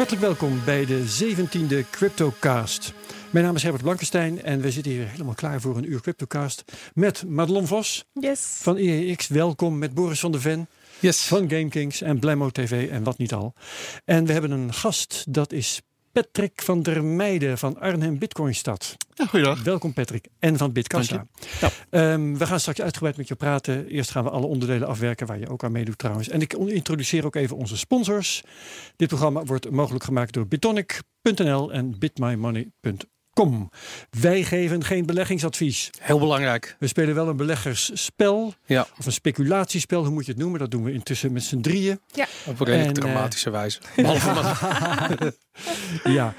Hartelijk welkom bij de 17e CryptoCast. Mijn naam is Herbert Blankenstein en we zitten hier helemaal klaar voor een uur CryptoCast. Met Madelon Vos van EEX, welkom. Met Boris van de Ven van GameKings en Blemmo TV en wat niet al. En we hebben een gast, dat is Patrick van der Meijden van Arnhem Bitcoinstad. Ja, goeiedag. Welkom Patrick en van Bitkassa. Nou, we gaan straks uitgebreid met je praten. Eerst gaan we alle onderdelen afwerken waar je ook aan meedoet trouwens. En ik introduceer ook even onze sponsors. Dit programma wordt mogelijk gemaakt door Bitonic.nl en bitmymoney.com. Wij geven geen beleggingsadvies. Heel belangrijk. We spelen wel een beleggersspel. Ja. Of een speculatiespel, hoe moet je het noemen? Dat doen we intussen met z'n drieën. Ja. Op een redelijk dramatische wijze. Ja,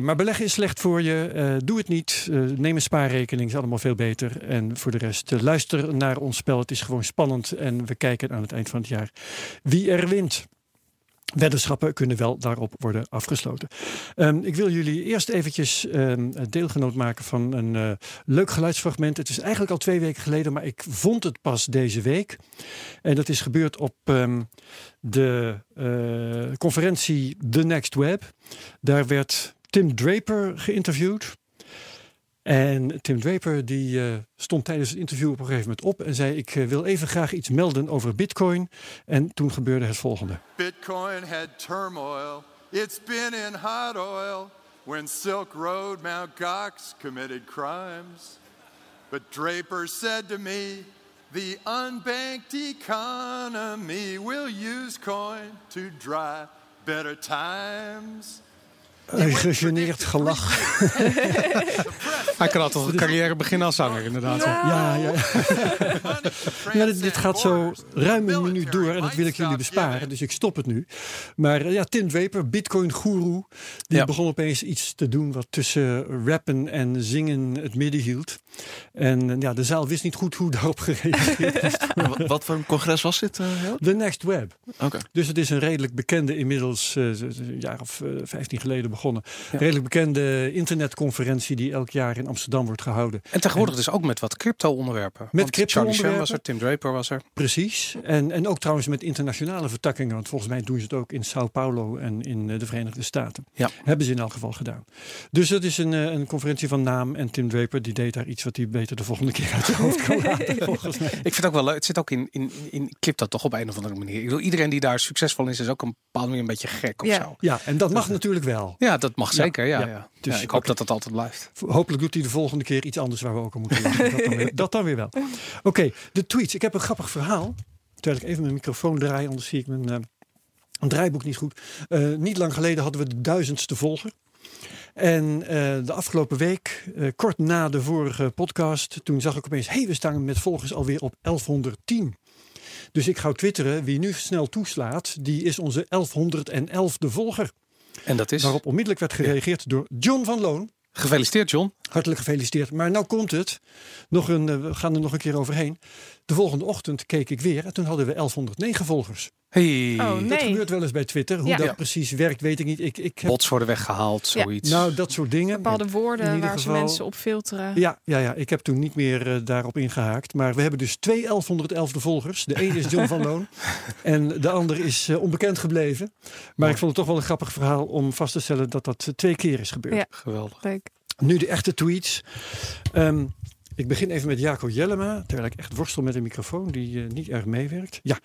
maar beleggen is slecht voor je. Doe het niet. Neem een spaarrekening, is allemaal veel beter. En voor de rest, luister naar ons spel. Het is gewoon spannend en we kijken aan het eind van het jaar wie er wint. Weddenschappen kunnen wel daarop worden afgesloten. Ik wil jullie eerst eventjes deelgenoot maken van een leuk geluidsfragment. Het is eigenlijk al 2 weken geleden, maar ik vond het pas deze week. En dat is gebeurd op de conferentie The Next Web. Daar werd Tim Draper geïnterviewd. En Tim Draper die stond tijdens het interview op een gegeven moment op en zei: ik wil even graag iets melden over Bitcoin. En toen gebeurde het volgende. Bitcoin had turmoil. It's been in hot oil. When Silk Road, Mount Gox committed crimes. But Draper said to me, the unbanked economy will use coin to drive better times. Een gegeneerd gelach. Hij kan altijd een carrière beginnen als zanger, inderdaad. No. Ja. Ja, dit gaat zo ruim een minuut door en dat wil ik jullie besparen, dus ik stop het nu. Maar ja, Tim Draper, Bitcoin-goeroe, die begon opeens iets te doen wat tussen rappen en zingen het midden hield. En ja, de zaal wist niet goed hoe daarop gereageerd is. Wat voor een congres was dit? The Next Web. Okay. Dus het is een redelijk bekende, inmiddels een jaar of 15 geleden begonnen. Ja. Redelijk bekende internetconferentie die elk jaar in Amsterdam wordt gehouden. En tegenwoordig dus ook met wat crypto-onderwerpen. Met crypto-onderwerpen. Charlie Chan was er, Tim Draper was er. Precies. En ook trouwens met internationale vertakkingen. Want volgens mij doen ze het ook in Sao Paulo en in de Verenigde Staten. Ja. Hebben ze in elk geval gedaan. Dus dat is een conferentie van naam. En Tim Draper die deed daar iets wat hij beter de volgende keer uit zijn hoofd kan laten. Volgens mij. Ik vind het ook wel leuk. Het zit ook in clip dat toch op een of andere manier. Ik bedoel, iedereen die daar succesvol is ook een bepaalde manier een beetje gek of zo. Ja, en dat mag natuurlijk wel. Ja, dat mag zeker. Ja. Dus ik hoop dat dat altijd blijft. Hopelijk doet hij de volgende keer iets anders waar we ook aan moeten lachen. Dat dan weer wel. Oké, de tweets. Ik heb een grappig verhaal. Terwijl ik even mijn microfoon draai, anders zie ik mijn draaiboek niet goed. Niet lang geleden hadden we de 1000ste volger. En de afgelopen week, kort na de vorige podcast, toen zag ik opeens, we staan met volgers alweer op 1110. Dus ik ga twitteren, wie nu snel toeslaat, die is onze 1111e volger. En dat is? Waarop onmiddellijk werd gereageerd door John van Loon. Gefeliciteerd, John. Hartelijk gefeliciteerd. Maar nou komt het. We gaan er nog een keer overheen. De volgende ochtend keek ik weer en toen hadden we 1109 volgers. Hey. Oh, nee. Dat gebeurt wel eens bij Twitter. Hoe dat precies werkt, weet ik niet. Ik heb... bots worden weggehaald, zoiets. Ja. Nou, dat soort dingen. Bepaalde woorden waar ze mensen op filteren. Ja. Ik heb toen niet meer daarop ingehaakt. Maar we hebben dus 2 1111 volgers. De ene is John van Loon en de ander is onbekend gebleven. Maar ik vond het toch wel een grappig verhaal om vast te stellen dat dat 2 keer is gebeurd. Ja. Geweldig. Leuk. Nu de echte tweets. Ik begin even met Jacco Jellema, terwijl ik echt worstel met een microfoon die niet erg meewerkt. Ja,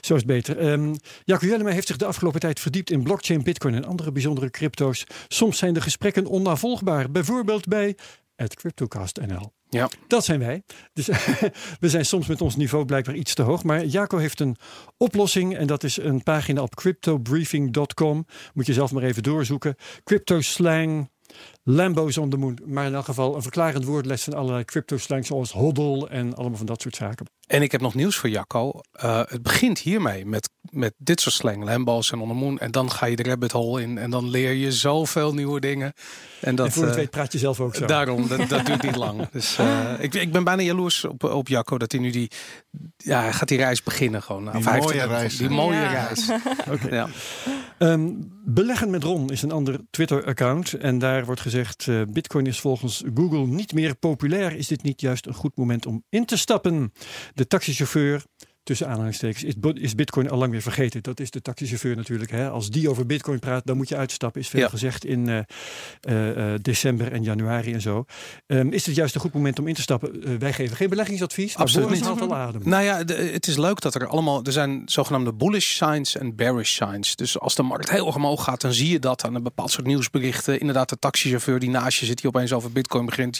zo is het beter. Jacco Jellema heeft zich de afgelopen tijd verdiept in blockchain, bitcoin en andere bijzondere crypto's. Soms zijn de gesprekken onnavolgbaar, bijvoorbeeld bij @CryptoCastNL. Ja. Dat zijn wij. Dus we zijn soms met ons niveau blijkbaar iets te hoog. Maar Jacco heeft een oplossing. En dat is een pagina op cryptobriefing.com. Moet je zelf maar even doorzoeken. Cryptoslang... Lambo's on the moon, maar in elk geval een verklarend woordles van allerlei cryptoslang zoals hodl en allemaal van dat soort zaken. En ik heb nog nieuws voor Jacco. Het begint hiermee met dit soort slang, Lambo's en on the moon. En dan ga je de rabbit hole in en dan leer je zoveel nieuwe dingen. En voor het weet praat je zelf ook zo. Daarom, dat duurt niet lang. Dus ik ben bijna jaloers op Jacco dat hij nu gaat die reis beginnen gewoon. Die mooie reis. Okay. Ja. Beleggen met Ron is een ander Twitter-account. En daar wordt gezegd, Bitcoin is volgens Google niet meer populair. Is dit niet juist een goed moment om in te stappen? De taxichauffeur... tussen aanhalingstekens, is Bitcoin al lang weer vergeten. Dat is de taxichauffeur natuurlijk. Hè? Als die over Bitcoin praat, dan moet je uitstappen. Is veel gezegd in december en januari en zo. Is het juist een goed moment om in te stappen? Wij geven geen beleggingsadvies, maar Boris haalt al adem. Nou ja, het is leuk dat er zijn zogenaamde bullish signs en bearish signs. Dus als de markt heel omhoog gaat, dan zie je dat aan een bepaald soort nieuwsberichten. Inderdaad, de taxichauffeur die naast je zit, die opeens over Bitcoin begint.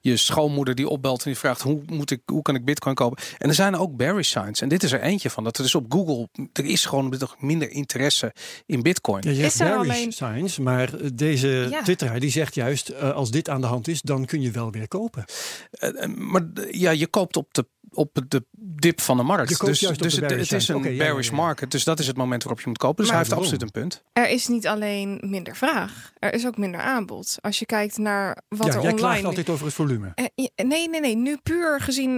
Je schoonmoeder die opbelt en die vraagt, hoe kan ik Bitcoin kopen? En er zijn ook bearish signs. En dit is er eentje van. Dat er dus op Google, er is gewoon minder interesse in Bitcoin. Ja, je hebt bearish signs, maar deze twitteraar die zegt juist, als dit aan de hand is, dan kun je wel weer kopen. Maar je koopt op de dip van de markt. Dus het is een bearish market. Dus dat is het moment waarop je moet kopen. Dus hij heeft absoluut een punt. Er is niet alleen minder vraag. Er is ook minder aanbod. Als je kijkt naar wat er online... Jij klaagt altijd over het volume. Nee. Nu puur gezien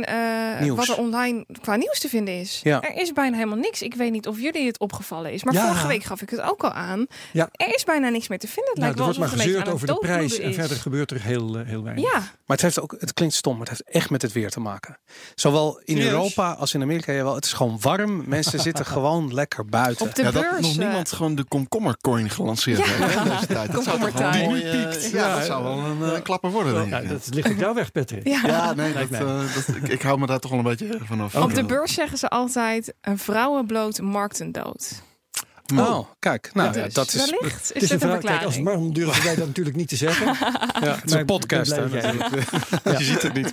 wat er online qua nieuws te vinden is. Ja. Er is bijna helemaal niks. Ik weet niet of jullie het opgevallen is. Maar vorige week gaf ik het ook al aan. Ja. Er is bijna niks meer te vinden. Er wordt maar gezeurd over de prijs. En verder gebeurt er heel weinig. Ja. Maar het klinkt stom. Maar het heeft echt met het weer te maken. Zowel in Europa als in Amerika. Jawel, het is gewoon warm. Mensen zitten gewoon lekker buiten. Op de beurs. Nog niemand gewoon de komkommercoin gelanceerd heeft. Dat zou toch wel dat zou wel een klapper worden. Denk ik. Dat ligt ik jou weg, Patrick. Ik hou me daar toch wel een beetje vanaf. Op de beurs zeggen ze altijd, een vrouwenbloot markt een dood. Oh, kijk. Nou, dus, dat is wellicht. Is dit een verklaring? Kijk, als marm durven wij dat natuurlijk niet te zeggen. Het is een podcast. Je ziet het niet.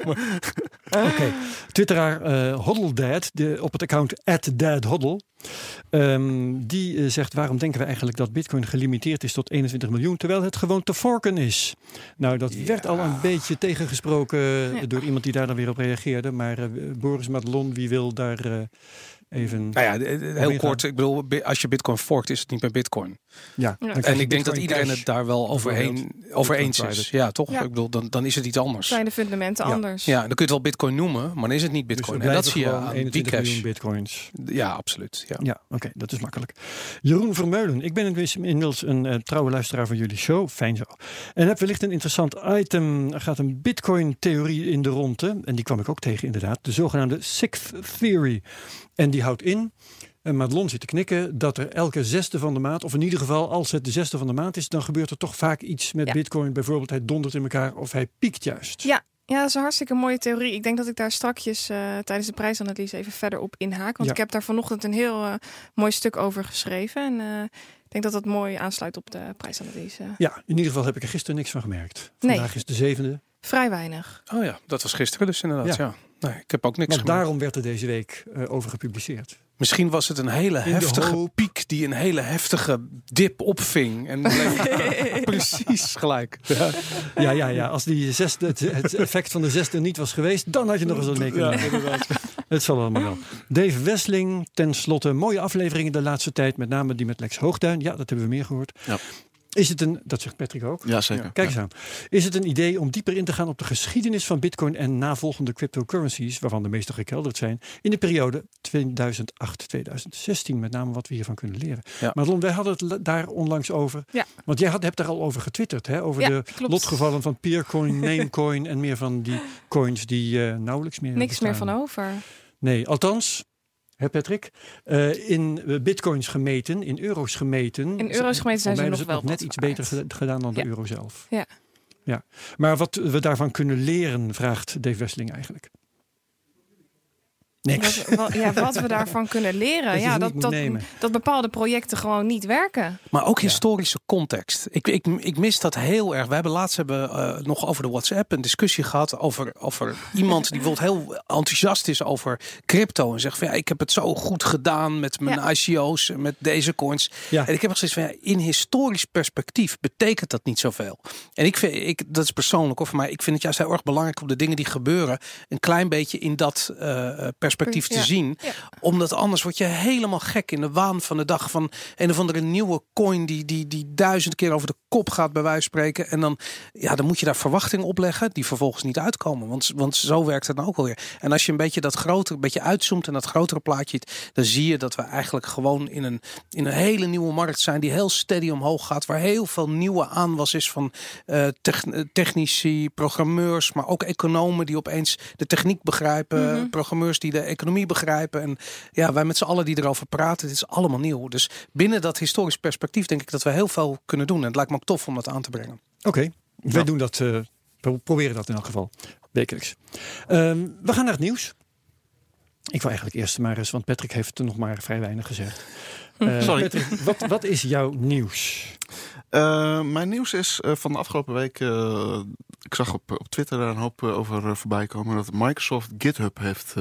Oké. Twitteraar HoddleDad, op het account @DadHoddle. Die zegt, waarom denken we eigenlijk dat Bitcoin gelimiteerd is tot 21 miljoen, terwijl het gewoon te forken is? Nou, dat werd al een beetje tegengesproken door iemand die daar dan weer op reageerde. Maar Boris, Madelon, wie wil daar... Even heel kort. Ik bedoel, als je Bitcoin forkt, is het niet meer Bitcoin. En ik denk dat iedereen het daar wel over eens is. Ja, toch? Ja. Ik bedoel, dan is het iets anders. Zijn de fundamenten anders? Ja, dan kun je het wel Bitcoin noemen, maar dan is het niet Bitcoin. Dus en dat zie je aan 21 miljoen Bitcoins. Ja, absoluut. Oké, dat is makkelijk. Jeroen Vermeulen, ik ben inmiddels een trouwe luisteraar van jullie show. Fijn zo. En heb wellicht een interessant item. Er gaat een Bitcoin-theorie in de ronde. En die kwam ik ook tegen, inderdaad. De zogenaamde Sixth Theory. En die houdt in, en Madelon zit te knikken, dat er elke zesde van de maand, of in ieder geval als het de zesde van de maand is, dan gebeurt er toch vaak iets met Bitcoin. Bijvoorbeeld hij dondert in elkaar of hij piekt juist. Ja, dat is een hartstikke mooie theorie. Ik denk dat ik daar strakjes tijdens de prijsanalyse even verder op inhaak. Want ik heb daar vanochtend een heel mooi stuk over geschreven. En ik denk dat dat mooi aansluit op de prijsanalyse. Ja, in ieder geval heb ik er gisteren niks van gemerkt. Vandaag is de zevende. Vrij weinig. Oh ja, dat was gisteren dus inderdaad, Nee, ik heb ook niks gemerkt. Maar daarom werd er deze week over gepubliceerd. Misschien was het een hele heftige piek die een hele heftige dip opving. En precies gelijk. Ja. Als die zesde, het effect van de zesde niet was geweest, dan had je nog eens wat mee kunnen doen. Het zal allemaal wel. Dave Wessling, tenslotte. Mooie afleveringen de laatste tijd. Met name die met Lex Hoogduin. Ja, dat hebben we meer gehoord. Ja. Is het dat zegt Patrick ook. Ja, zeker. Kijk eens aan. Is het een idee om dieper in te gaan op de geschiedenis van Bitcoin en navolgende cryptocurrencies, waarvan de meeste gekelderd zijn, in de periode 2008-2016, met name wat we hiervan kunnen leren. Ja. Madelon, wij hadden het daar onlangs over. Ja. Want jij hebt daar al over getwitterd, hè? Over de lotgevallen van Peercoin, Namecoin en meer van die coins die nauwelijks meer niks bestaan. Meer van over. Nee, althans... Hè Patrick, in bitcoins gemeten, in euro's gemeten. In euro's gemeten zijn ze nog wel net iets beter gedaan dan de euro zelf. Ja. Maar wat we daarvan kunnen leren, vraagt Dave Wessling eigenlijk. Niks. Wat we daarvan kunnen leren. Dat bepaalde projecten gewoon niet werken. Maar ook historische context. Ik mis dat heel erg. We hebben laatst nog over de WhatsApp een discussie gehad over iemand die bijvoorbeeld heel enthousiast is over crypto. En zegt van ik heb het zo goed gedaan met mijn ICO's, met deze coins. Ja. En ik heb gezegd van in historisch perspectief betekent dat niet zoveel. En dat is persoonlijk hoor, maar ik vind het juist heel erg belangrijk om de dingen die gebeuren een klein beetje in dat perspectief te zien. Ja. Omdat anders word je helemaal gek in de waan van de dag van een of andere nieuwe coin die 1000 keer over de kop gaat bij wijze van spreken. En dan, ja, dan moet je daar verwachtingen op leggen die vervolgens niet uitkomen. Want zo werkt het nou ook alweer. En als je een beetje dat grotere, een beetje uitzoomt en dat grotere plaatje, dan zie je dat we eigenlijk gewoon in een hele nieuwe markt zijn die heel steady omhoog gaat. Waar heel veel nieuwe aanwas is van technici, programmeurs, maar ook economen die opeens de techniek begrijpen. Mm-hmm. Programmeurs die de economie begrijpen. En ja, wij met z'n allen die erover praten, dit is allemaal nieuw. Dus binnen dat historisch perspectief denk ik dat we heel veel kunnen doen. En het lijkt me ook tof om dat aan te brengen. Oké, wij doen dat. We proberen dat in elk geval. Wekelijks. We gaan naar het nieuws. Ik wil eigenlijk eerst maar eens, want Patrick heeft er nog maar vrij weinig gezegd. Sorry. Patrick, wat is jouw nieuws? Mijn nieuws is van de afgelopen week. Ik zag op Twitter daar een hoop over voorbij komen. Dat Microsoft GitHub heeft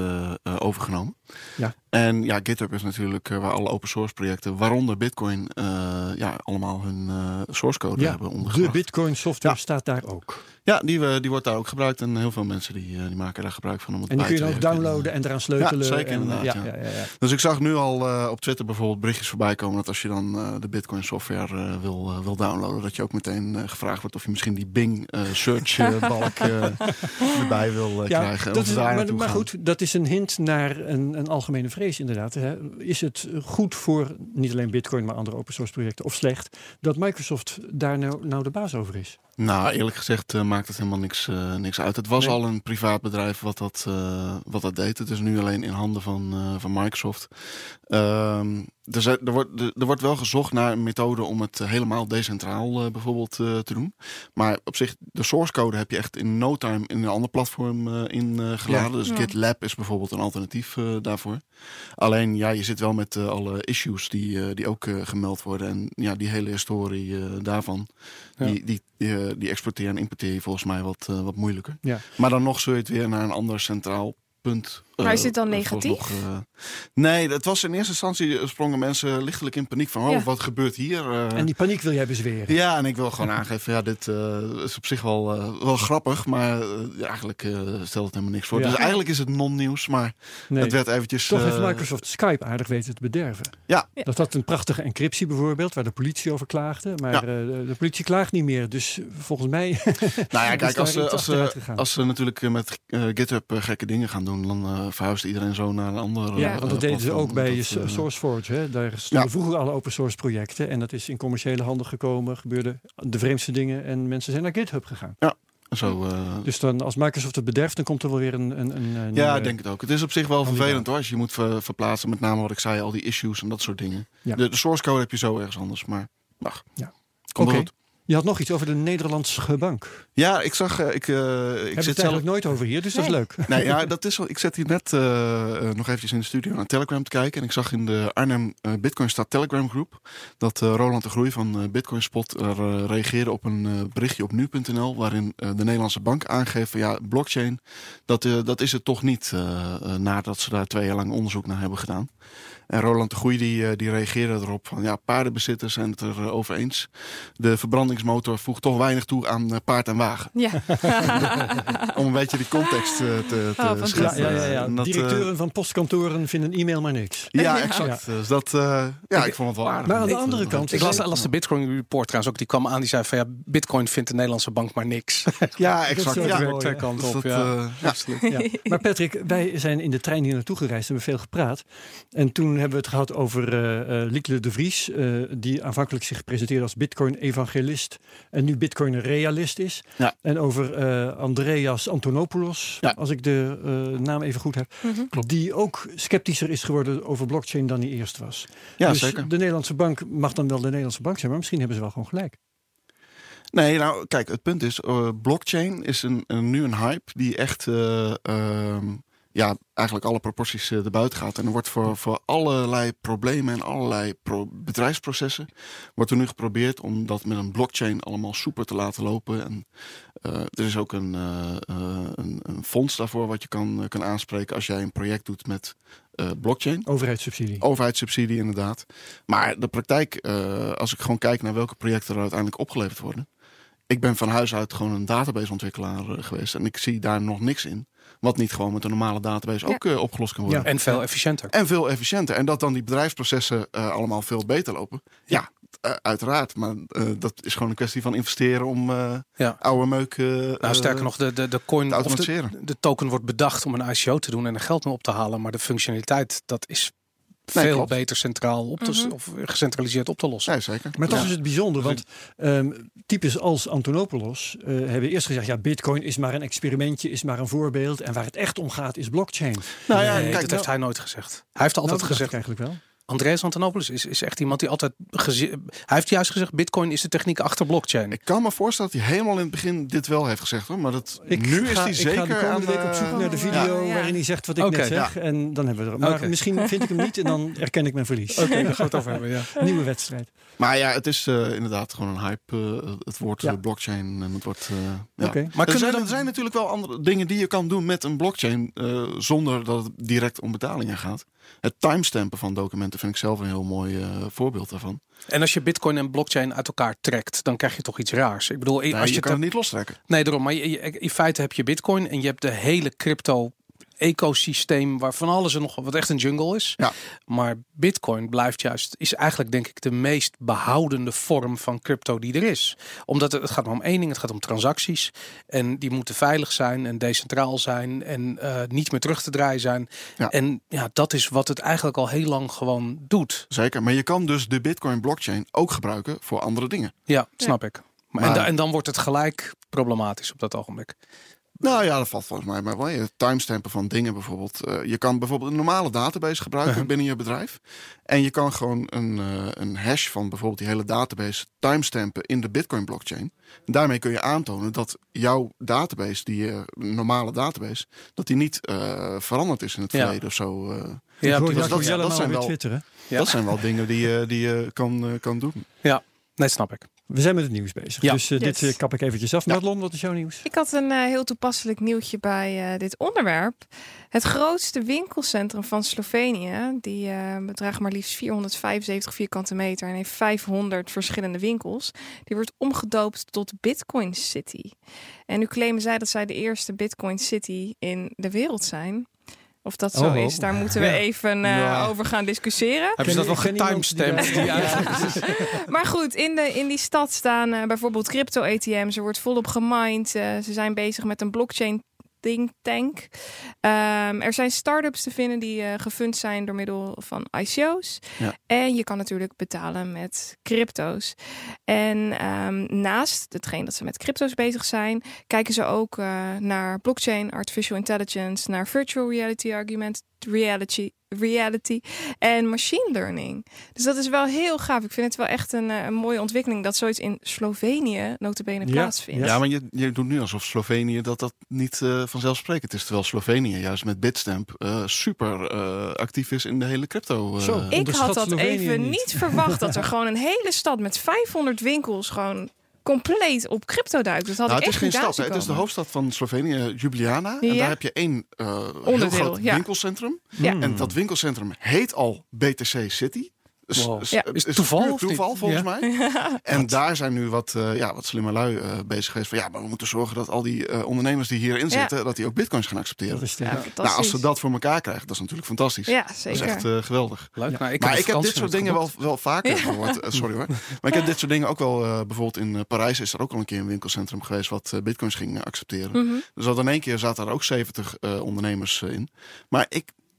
overgenomen. Ja. En ja, GitHub is natuurlijk waar alle open source projecten, waaronder Bitcoin, allemaal hun source code hebben ondergebracht. De Bitcoin software staat daar ook. Ja, die wordt daar ook gebruikt. En heel veel mensen die maken daar gebruik van. Om het en die kun je ook downloaden en eraan sleutelen. Ja, zeker inderdaad. Ja. Dus ik zag nu al op Twitter bijvoorbeeld berichtjes voorbij komen dat als je dan de Bitcoin software wil downloaden, dat je ook meteen gevraagd wordt of je misschien die Bing search balk erbij wil krijgen. Dat is, maar goed, dat is een hint naar een algemene vrees inderdaad. Hè. Is het goed voor niet alleen Bitcoin, maar andere open source projecten of slecht dat Microsoft daar nou de baas over is? Nou, eerlijk gezegd maakt het helemaal niks uit. Het was al een privaat bedrijf wat dat deed. Het is nu alleen in handen van Microsoft. Er wordt wel gezocht naar een methode om het helemaal decentraal bijvoorbeeld te doen. Maar op zich, de source code heb je echt in no time in een ander platform ingeladen. Ja. Dus GitLab is bijvoorbeeld een alternatief daarvoor. Alleen, ja, je zit wel met alle issues die ook gemeld worden. En ja, die hele historie daarvan, die exporteer en importeer je volgens mij wat moeilijker. Ja. Maar dan nog zul je het weer naar een ander centraal punt. Maar is dit dan negatief? Nee, het was in eerste instantie sprongen mensen lichtelijk in paniek van wat gebeurt hier? En die paniek wil jij bezweren? Ja, en ik wil gewoon aangeven, dit is op zich wel grappig, maar eigenlijk stelt het helemaal niks voor. Ja. Dus eigenlijk is het non-nieuws, maar het werd eventjes... Toch heeft Microsoft Skype aardig weten te bederven. Ja. Dat had een prachtige encryptie bijvoorbeeld, waar de politie over klaagde, maar de politie klaagt niet meer, dus volgens mij... Nou ja, kijk, als ze natuurlijk met GitHub gekke dingen gaan doen, dan... verhuist iedereen zo naar een andere... Ja, want dat deden ze ook bij SourceForge. Hè? Daar stonden vroeger alle open source projecten. En dat is in commerciële handen gekomen. Gebeurden de vreemdste dingen. En mensen zijn naar GitHub gegaan. Ja. Zo, dus dan als Microsoft het bederft, dan komt er wel weer een ik denk het ook. Het is op zich wel vervelend hoor, als je moet verplaatsen. Met name wat ik zei, al die issues en dat soort dingen. Ja. De source code heb je zo ergens anders. Maar wacht, komt goed. Je had nog iets over de Nederlandse bank. Ja, ik zag... ik zit zelf nooit over hier, dus dat is leuk. Nee, ja, dat is wel. Ik zit hier net nog eventjes in de studio naar Telegram te kijken. En ik zag in de Arnhem Bitcoinstad Telegram groep dat Roland de Goeij van Bitcoinspot reageerde op een berichtje op nu.nl waarin de Nederlandse bank aangeeft van blockchain, dat is het toch niet nadat ze daar 2 jaar lang onderzoek naar hebben gedaan. En Roland de Goeij die reageerde erop van paardenbezitters zijn het erover eens. De verbrandingsmotor voegt toch weinig toe aan paard en wagen. Ja. Om een beetje die context te schetsen. Ja. Directeuren van postkantoren vinden e-mail maar niks. Ja, exact. Ja. Dus dat, ik vond het wel aardig. Maar aan de andere kant... Ik las de Bitcoin Report trouwens ook. Die kwam aan, die zei van Bitcoin vindt de Nederlandse bank maar niks. Ja, exact. Dat werkt twee kanten op. Maar Patrick, wij zijn in de trein hier naartoe gereisd en hebben veel gepraat. En toen hebben we het gehad over Lieke de Vries, die aanvankelijk zich presenteerde als Bitcoin-evangelist en nu Bitcoin-realist is. Ja. En over Andreas Antonopoulos, als ik de naam even goed heb, die ook sceptischer is geworden over blockchain dan hij eerst was. Ja, dus zeker. De Nederlandse bank mag dan wel de Nederlandse bank zijn, maar misschien hebben ze wel gewoon gelijk. Nee, nou kijk, het punt is, blockchain is nu een hype die echt... eigenlijk alle proporties erbuiten gaat. En er wordt voor allerlei problemen en allerlei bedrijfsprocessen... wordt er nu geprobeerd om dat met een blockchain allemaal soepel te laten lopen. En er is ook een fonds daarvoor wat je kan aanspreken... als jij een project doet met blockchain. Overheidssubsidie. Overheidssubsidie, inderdaad. Maar de praktijk, als ik gewoon kijk naar welke projecten er uiteindelijk opgeleverd worden... Ik ben van huis uit gewoon een databaseontwikkelaar geweest. En ik zie daar nog niks in. Wat niet gewoon met een normale database ook opgelost kan worden. Ja, en veel efficiënter. En dat dan die bedrijfsprocessen allemaal veel beter lopen. Ja, uiteraard. Maar dat is gewoon een kwestie van investeren om oude meuk sterker nog, de coin te automatiseren. De token wordt bedacht om een ICO te doen en er geld mee op te halen. Maar de functionaliteit, dat is veel beter centraal of gecentraliseerd op te lossen. Ja, zeker. Maar dat is het bijzonder, want types als Antonopoulos hebben eerst gezegd, Bitcoin is maar een experimentje, is maar een voorbeeld. En waar het echt om gaat is blockchain. Nou ja, kijk, dat heeft hij nooit gezegd. Hij heeft altijd gezegd. Eigenlijk wel. Andreas Antonopoulos is echt iemand die altijd... Hij heeft juist gezegd, Bitcoin is de techniek achter blockchain. Ik kan me voorstellen dat hij helemaal in het begin dit wel heeft gezegd. Hoor. Maar ik ga de komende week op zoek naar de video waarin hij zegt wat ik net zeg. Ja. En dan hebben we er. Maar misschien vind ik hem niet en dan erken ik mijn verlies. Oké, daar gaan we het over hebben. Ja. Nieuwe wedstrijd. Maar ja, het is inderdaad gewoon een hype. Het woord blockchain. Het wordt, maar er zijn natuurlijk wel andere dingen die je kan doen met een blockchain. Zonder dat het direct om betalingen gaat. Het timestampen van documenten vind ik zelf een heel mooi voorbeeld daarvan. En als je Bitcoin en blockchain uit elkaar trekt, dan krijg je toch iets raars. Ik bedoel, als je kan het niet lostrekken. Nee, daarom. Maar in feite heb je Bitcoin en je hebt de hele crypto-ecosysteem waar van alles en nog wat echt een jungle is. Ja. Maar Bitcoin is eigenlijk denk ik de meest behoudende vorm van crypto die er is. Omdat het gaat maar om één ding, het gaat om transacties. En die moeten veilig zijn en decentraal zijn en niet meer terug te draaien zijn. Ja. En ja, dat is wat het eigenlijk al heel lang gewoon doet. Zeker, maar je kan dus de Bitcoin blockchain ook gebruiken voor andere dingen. Ja, snap ik. En dan wordt het gelijk problematisch op dat ogenblik. Nou ja, dat valt volgens mij maar wel. Je timestampen van dingen bijvoorbeeld. Je kan bijvoorbeeld een normale database gebruiken binnen je bedrijf. En je kan gewoon een hash van bijvoorbeeld die hele database timestampen in de Bitcoin blockchain. En daarmee kun je aantonen dat jouw database, die normale database, dat die niet veranderd is in het verleden of zo. Dat zijn wel dingen die je kan doen. Ja, nee, snap ik. We zijn met het nieuws bezig, dus dit kap ik eventjes af. Ja. Madelon, wat is jouw nieuws? Ik had een heel toepasselijk nieuwtje bij dit onderwerp. Het grootste winkelcentrum van Slovenië, die bedraagt maar liefst 475 vierkante meter en heeft 500 verschillende winkels. Die wordt omgedoopt tot Bitcoin City. En nu claimen zij dat zij de eerste Bitcoin City in de wereld zijn. Of dat zo is, daar moeten we even over gaan discussiëren. Hebben ze dat nog getimestamped? Maar goed, in die stad staan bijvoorbeeld crypto-ATM's. Er wordt volop gemined. Ze zijn bezig met een blockchain think tank. Er zijn start-ups te vinden die gefund zijn door middel van ICO's. Ja. En je kan natuurlijk betalen met crypto's. En naast hetgeen dat ze met crypto's bezig zijn, kijken ze ook naar blockchain, artificial intelligence, naar virtual reality, augmented reality en machine learning. Dus dat is wel heel gaaf. Ik vind het wel echt een mooie ontwikkeling dat zoiets in Slovenië notabene plaatsvindt. Ja, maar je doet nu alsof Slovenië dat niet vanzelfsprekend is. Terwijl Slovenië juist met Bitstamp super actief is in de hele crypto. Ik had dat Slovenië even niet verwacht dat er gewoon een hele stad met 500 winkels gewoon compleet op crypto duikt. Dat had ik echt niet gedaan. Het is de hoofdstad van Slovenië, Ljubljana. Ja. En daar heb je één heel groot winkelcentrum. Ja. En dat winkelcentrum heet al BTC City. Wow. Is toeval volgens mij. Ja. En daar zijn nu wat slimme lui bezig geweest. Van, maar we moeten zorgen dat al die ondernemers die hierin zitten, dat die ook bitcoins gaan accepteren. Dat is als ze dat voor elkaar krijgen, dat is natuurlijk fantastisch. Ja, zeker. Dat is echt geweldig. Leuk. Ja. Maar ik heb dit soort dingen wel vaker gehoord. Sorry hoor. Maar ik heb dit soort dingen ook wel. Bijvoorbeeld in Parijs is er ook al een keer een winkelcentrum geweest wat bitcoins ging accepteren. Mm-hmm. Dus dat in één keer zaten daar ook 70 ondernemers in. Maar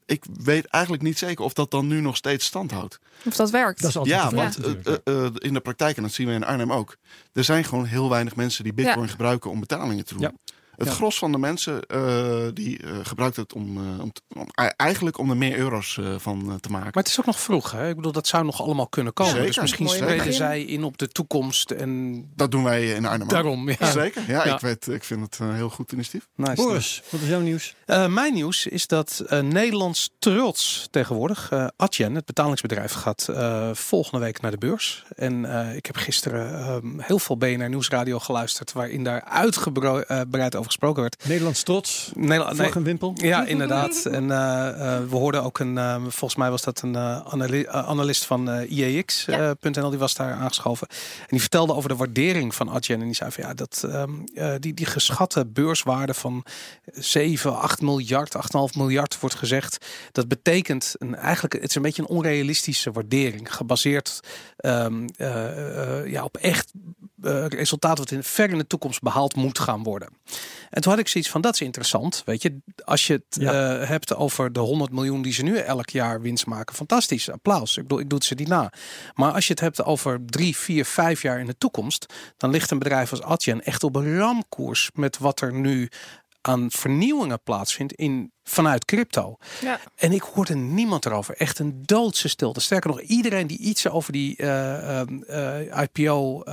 ik weet eigenlijk niet zeker of dat dan nu nog steeds stand houdt. Of dat werkt. Dat is altijd want in de praktijk, en dat zien we in Arnhem ook, er zijn gewoon heel weinig mensen die Bitcoin gebruiken om betalingen te doen. Ja. Het gros van de mensen die gebruikt het om er meer euro's van te maken. Maar het is ook nog vroeg, hè? Ik bedoel, dat zou nog allemaal kunnen komen. Zeker, dus misschien spreken zij in op de toekomst. En dat doen wij in Arnhem. Daarom, Zeker. Ja, ja. Ik vind het een heel goed initiatief. Nice. Boris, wat is jouw nieuws? Mijn nieuws is dat Nederlands trots tegenwoordig, Adyen, het betalingsbedrijf, gaat volgende week naar de beurs. En ik heb gisteren heel veel BNR Nieuwsradio geluisterd, waarin daar uitgebreid over gesproken werd. Nederlands trots, vlag en wimpel. Ja, inderdaad. En we hoorden ook volgens mij was dat een analist van EEX.nl, die was daar aangeschoven. En die vertelde over de waardering van Adyen. En die zei van ja, dat die geschatte beurswaarde van 8,5 miljard wordt gezegd. Dat betekent het is een beetje een onrealistische waardering. Gebaseerd op echt resultaat wat ver in de toekomst behaald moet gaan worden. En toen had ik zoiets van, dat is interessant. Weet je, als je het hebt over de 100 miljoen die ze nu elk jaar winst maken. Fantastisch, applaus. Ik bedoel, ik doe het ze niet na. Maar als je het hebt over 3, 4, 5 jaar in de toekomst, dan ligt een bedrijf als Adyen echt op een ramkoers met wat er nu aan vernieuwingen plaatsvindt vanuit crypto. Ja. En ik hoorde niemand erover. Echt een doodse stilte. Sterker nog, iedereen die iets over die IPO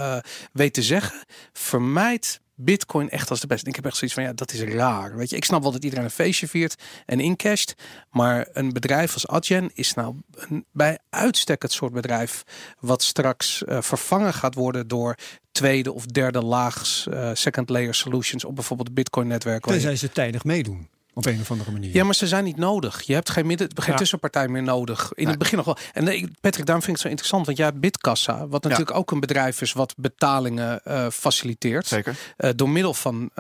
weet te zeggen, vermijdt Bitcoin echt als de beste. Ik heb echt zoiets van, ja, dat is raar. Weet je, ik snap wel dat iedereen een feestje viert en incasht, maar een bedrijf als Adyen is nou bij uitstek het soort bedrijf wat straks vervangen gaat worden door tweede of derde laags second layer solutions op bijvoorbeeld het Bitcoin netwerk. Tenzij ze tijdig meedoen. Op een of andere manier. Ja, maar ze zijn niet nodig. Je hebt geen tussenpartij meer nodig. In het begin nog wel. En Patrick, daarom vind ik het zo interessant. Want jij hebt Bitkassa, wat natuurlijk ook een bedrijf is wat betalingen faciliteert. Zeker. Door middel van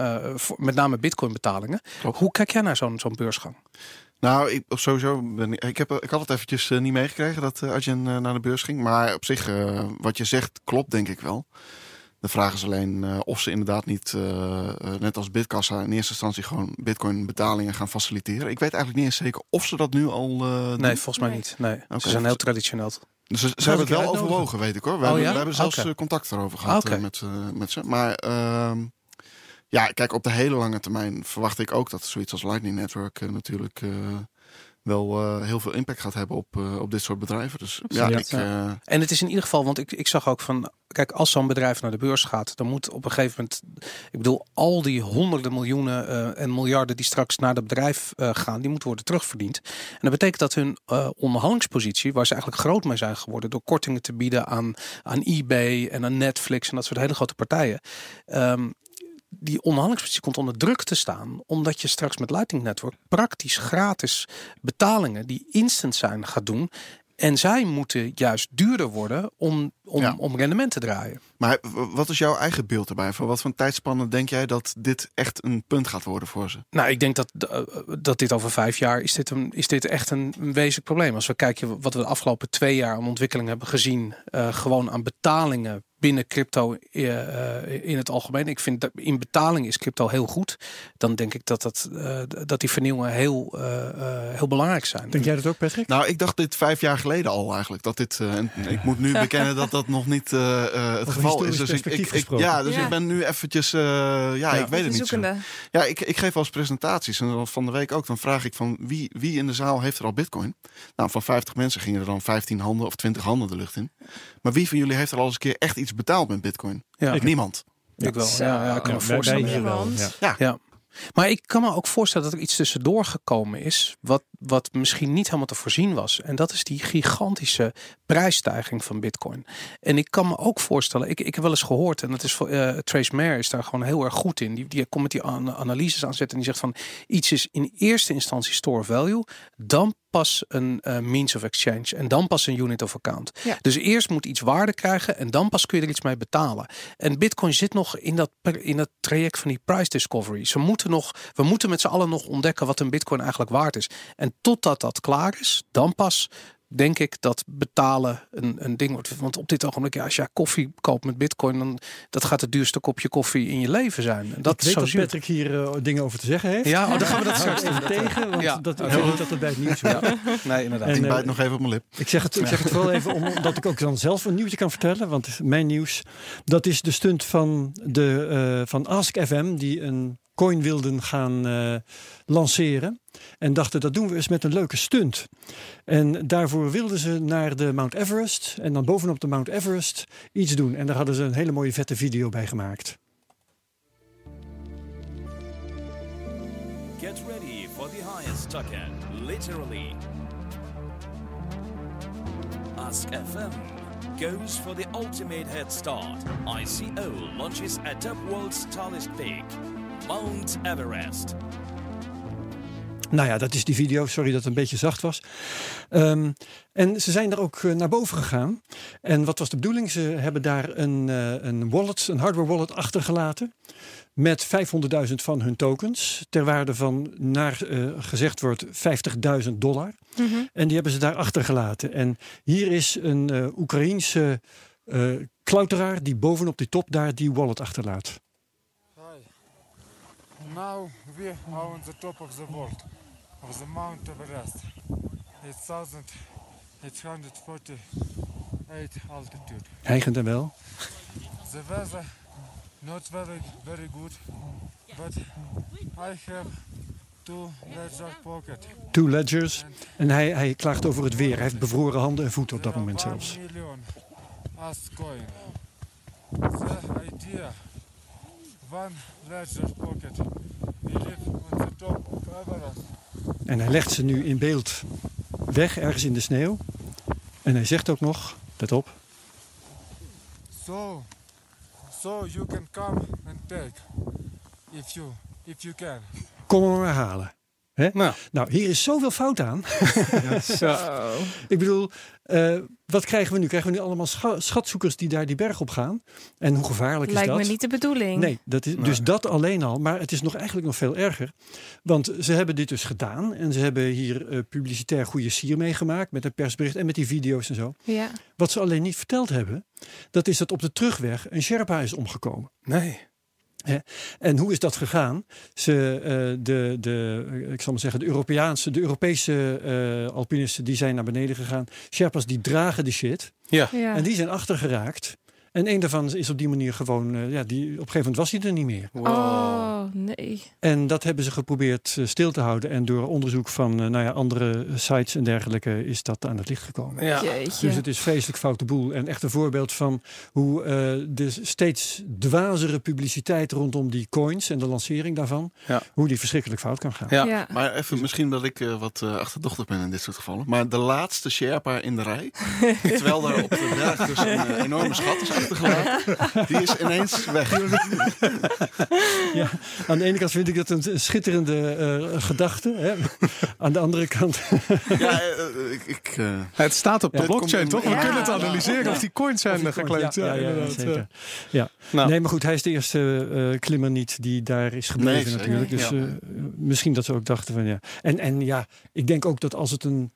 met name Bitcoin betalingen. Klopt. Hoe kijk jij naar zo'n beursgang? Nou, ik had het eventjes niet meegekregen dat Adyen naar de beurs ging. Maar op zich, wat je zegt, klopt denk ik wel. De vraag is alleen of ze inderdaad niet, net als Bitkassa, in eerste instantie gewoon Bitcoin betalingen gaan faciliteren. Ik weet eigenlijk niet eens zeker of ze dat nu al doen. Nee, volgens mij niet. Nee. Okay. Ze zijn heel traditioneel. Dus ze hebben het wel overwogen, weet ik hoor. We hebben zelfs contact erover gehad met ze. Maar kijk, op de hele lange termijn verwacht ik ook dat zoiets als Lightning Network natuurlijk wel heel veel impact gaat hebben op dit soort bedrijven. Dus en het is in ieder geval, want ik zag ook van, kijk, als zo'n bedrijf naar de beurs gaat, dan moet op een gegeven moment, ik bedoel, al die honderden miljoenen en miljarden die straks naar dat bedrijf gaan, die moeten worden terugverdiend. En dat betekent dat hun onderhandelingspositie, waar ze eigenlijk groot mee zijn geworden, door kortingen te bieden aan eBay en aan Netflix en dat soort hele grote partijen, die onderhandelingspositie komt onder druk te staan, omdat je straks met Lightning Network praktisch gratis betalingen die instant zijn gaat doen. En zij moeten juist duurder worden om rendement te draaien. Maar wat is jouw eigen beeld erbij? Voor wat voor een tijdspanne denk jij dat dit echt een punt gaat worden voor ze? Nou, ik denk dat dit over 5 jaar is dit echt een wezenlijk probleem. Als we kijken wat we de afgelopen 2 jaar aan ontwikkeling hebben gezien, gewoon aan betalingen binnen crypto in het algemeen. Ik vind dat in betaling is crypto heel goed. Dan denk ik dat die vernieuwingen heel belangrijk zijn. Denk jij dat ook, Patrick? Nou, ik dacht dit 5 jaar geleden al eigenlijk. Dat dit ik moet nu bekennen dat nog niet het geval is. Dus ik ben nu eventjes ik weet het niet zo. Ja, ik geef als presentaties en van de week ook. Dan vraag ik van wie in de zaal heeft er al Bitcoin? Nou, van 50 mensen gingen er dan 15 handen of 20 handen de lucht in. Maar wie van jullie heeft er al eens een keer echt iets betaald met Bitcoin? Ja. Niemand. Ja. Ik wel. Ja, ik kan me voorstellen. Ja. Maar ik kan me ook voorstellen dat er iets tussendoor gekomen is wat misschien niet helemaal te voorzien was. En dat is die gigantische prijsstijging van Bitcoin. En ik kan me ook voorstellen, ik heb wel eens gehoord, en dat is Trace Mayer is daar gewoon heel erg goed in. Die komt met die analyses aanzetten en die zegt van iets is in eerste instantie store of value, dan pas een means of exchange en dan pas een unit of account. Ja. Dus eerst moet iets waarde krijgen en dan pas kun je er iets mee betalen. En Bitcoin zit nog in dat traject van die price discovery. We moeten met z'n allen nog ontdekken wat een Bitcoin eigenlijk waard is. En totdat dat klaar is, dan pas denk ik dat betalen een ding wordt. Want op dit ogenblik, als je koffie koopt met Bitcoin, dan dat gaat het duurste kopje koffie in je leven zijn. En dat ik weet dat Patrick hier dingen over te zeggen heeft. Ja, dan gaan we dat straks even tegen. Want dat ik weet niet dat het bij het nieuws hoort. Ja. Nee, inderdaad. En, ik bijt nog even op mijn lip. Ik zeg het wel even, omdat ik ook dan zelf een nieuwtje kan vertellen. Want mijn nieuws, dat is de stunt van Ask FM, die een coin wilden gaan lanceren. En dachten, dat doen we eens met een leuke stunt. En daarvoor wilden ze naar de Mount Everest. En dan bovenop de Mount Everest iets doen. En daar hadden ze een hele mooie vette video bij gemaakt. Get ready for the highest token, literally. Ask FM goes for the ultimate head start. ICO launches at the world's tallest peak. Mount Everest. Nou ja, dat is die video. Sorry dat het een beetje zacht was. En ze zijn daar ook naar boven gegaan. En wat was de bedoeling? Ze hebben daar een wallet, een hardware wallet achtergelaten. Met 500.000 van hun tokens. Ter waarde van, naar gezegd wordt, $50.000. Mm-hmm. En die hebben ze daar achtergelaten. En hier is een Oekraïense klauteraar die bovenop die top daar die wallet achterlaat. Now we are on the top of the world, of the Mount Everest. It's 1,848 altitude. Hijgend en wel. The weather not very good, but I have two ledger pocket. Two ledgers. En hij klaagt over het weer. Hij heeft bevroren handen en voeten op dat moment zelfs. Ascoin. The idea. One ledger pocket. We live on the top of Everest. En hij legt ze nu in beeld weg, ergens in de sneeuw. En hij zegt ook nog, let op. So you can come and take. If you can. Kom hem maar halen. Hè? Nou, hier is zoveel fout aan. Ja, ik bedoel, wat krijgen we nu? Krijgen we nu allemaal schatzoekers die daar die berg op gaan? En hoe gevaarlijk is dat? Lijkt me niet de bedoeling. Nee, dat is, dus dat alleen al. Maar het is eigenlijk nog veel erger. Want ze hebben dit dus gedaan. En ze hebben hier publicitair goede sier meegemaakt. Met een persbericht en met die video's en zo. Ja. Wat ze alleen niet verteld hebben. Dat is dat op de terugweg een Sherpa is omgekomen. Nee. He. En hoe is dat gegaan? De Europese alpinisten die zijn naar beneden gegaan. Sherpas die dragen de shit. Ja. En die zijn achtergeraakt. En een daarvan is op die manier gewoon... op een gegeven moment was hij er niet meer. Wow. Oh, nee. En dat hebben ze geprobeerd stil te houden. En door onderzoek van andere sites en dergelijke... is dat aan het licht gekomen. Ja. Dus het is vreselijk foute boel. En echt een voorbeeld van hoe de steeds dwazere publiciteit... rondom die coins en de lancering daarvan... hoe die verschrikkelijk fout kan gaan. Ja. Maar even misschien dat ik wat achterdochtig ben in dit soort gevallen. Maar de laatste Sherpa in de rij... terwijl daar op de berg dus een enorme schat is... Die is ineens weg. Ja, aan de ene kant vind ik dat een schitterende gedachte. Hè? Aan de andere kant... het staat op de blockchain, toch? We kunnen het analyseren of die coins zijn geklemd. Ja. Nou. Nee, maar goed, hij is de eerste klimmer niet die daar is gebleven natuurlijk. Dus misschien dat ze ook dachten van ja. En ik denk ook dat als het een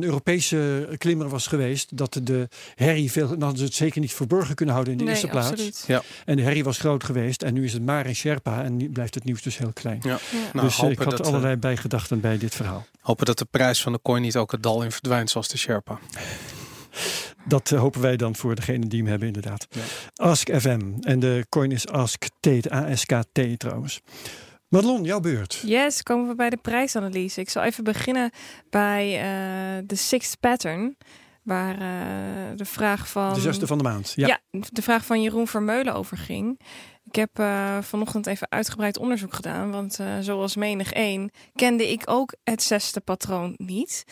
Europese klimmer was geweest... dat de herrie veel... dan hadden ze het zeker niet verborgen kunnen houden in de eerste plaats. Absoluut. Ja. En de herrie was groot geweest. En nu is het maar een Sherpa. En nu blijft het nieuws dus heel klein. Ja. Ja. Dus ik had allerlei bijgedachten bij dit verhaal. Hopen dat de prijs van de coin niet ook het dal in verdwijnt... zoals de Sherpa. Dat hopen wij dan voor degene die hem hebben, inderdaad. Ja. Ask FM. En de coin is ASKT, ASKT trouwens. Madelon, jouw beurt. Yes, komen we bij de prijsanalyse. Ik zal even beginnen bij de sixth pattern. Waar de vraag van... De zesde van de maand. Ja, de vraag van Jeroen Vermeulen over ging. Ik heb vanochtend even uitgebreid onderzoek gedaan. Want zoals menig één kende ik ook het zesde patroon niet.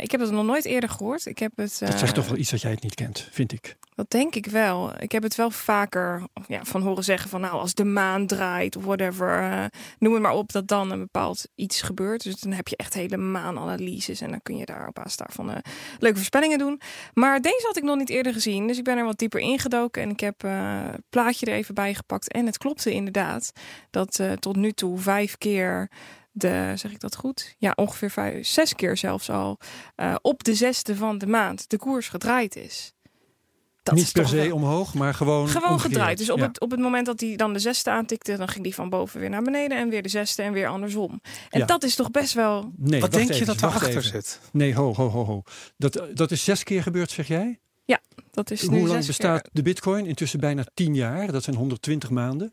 Ik heb het nog nooit eerder gehoord. Dat zegt toch wel iets dat jij het niet kent, vind ik. Dat denk ik wel. Ik heb het wel vaker van horen zeggen van... als de maan draait, whatever... noem het maar op dat dan een bepaald iets gebeurt. Dus dan heb je echt hele maananalyses... en dan kun je daar op basis daarvan leuke voorspellingen doen. Maar deze had ik nog niet eerder gezien. Dus ik ben er wat dieper ingedoken... en ik heb het plaatje er even bij gepakt. En het klopte inderdaad dat tot nu toe 5 keer... zeg ik dat goed? Ja, ongeveer 6 keer zelfs al... op de zesde van de maand de koers gedraaid is. Dat niet per se omhoog, maar gewoon omgekeerd. Gedraaid. Dus op het moment dat hij dan de zesde aantikte... dan ging die van boven weer naar beneden... en weer de zesde en weer andersom. En dat is toch best wel... Nee, wat denk je dat erachter zit? Nee, ho. Dat is 6 keer gebeurd, zeg jij? Ja, dat is nu 6 keer. Hoe lang bestaat de bitcoin? Intussen bijna 10 jaar. Dat zijn 120 maanden.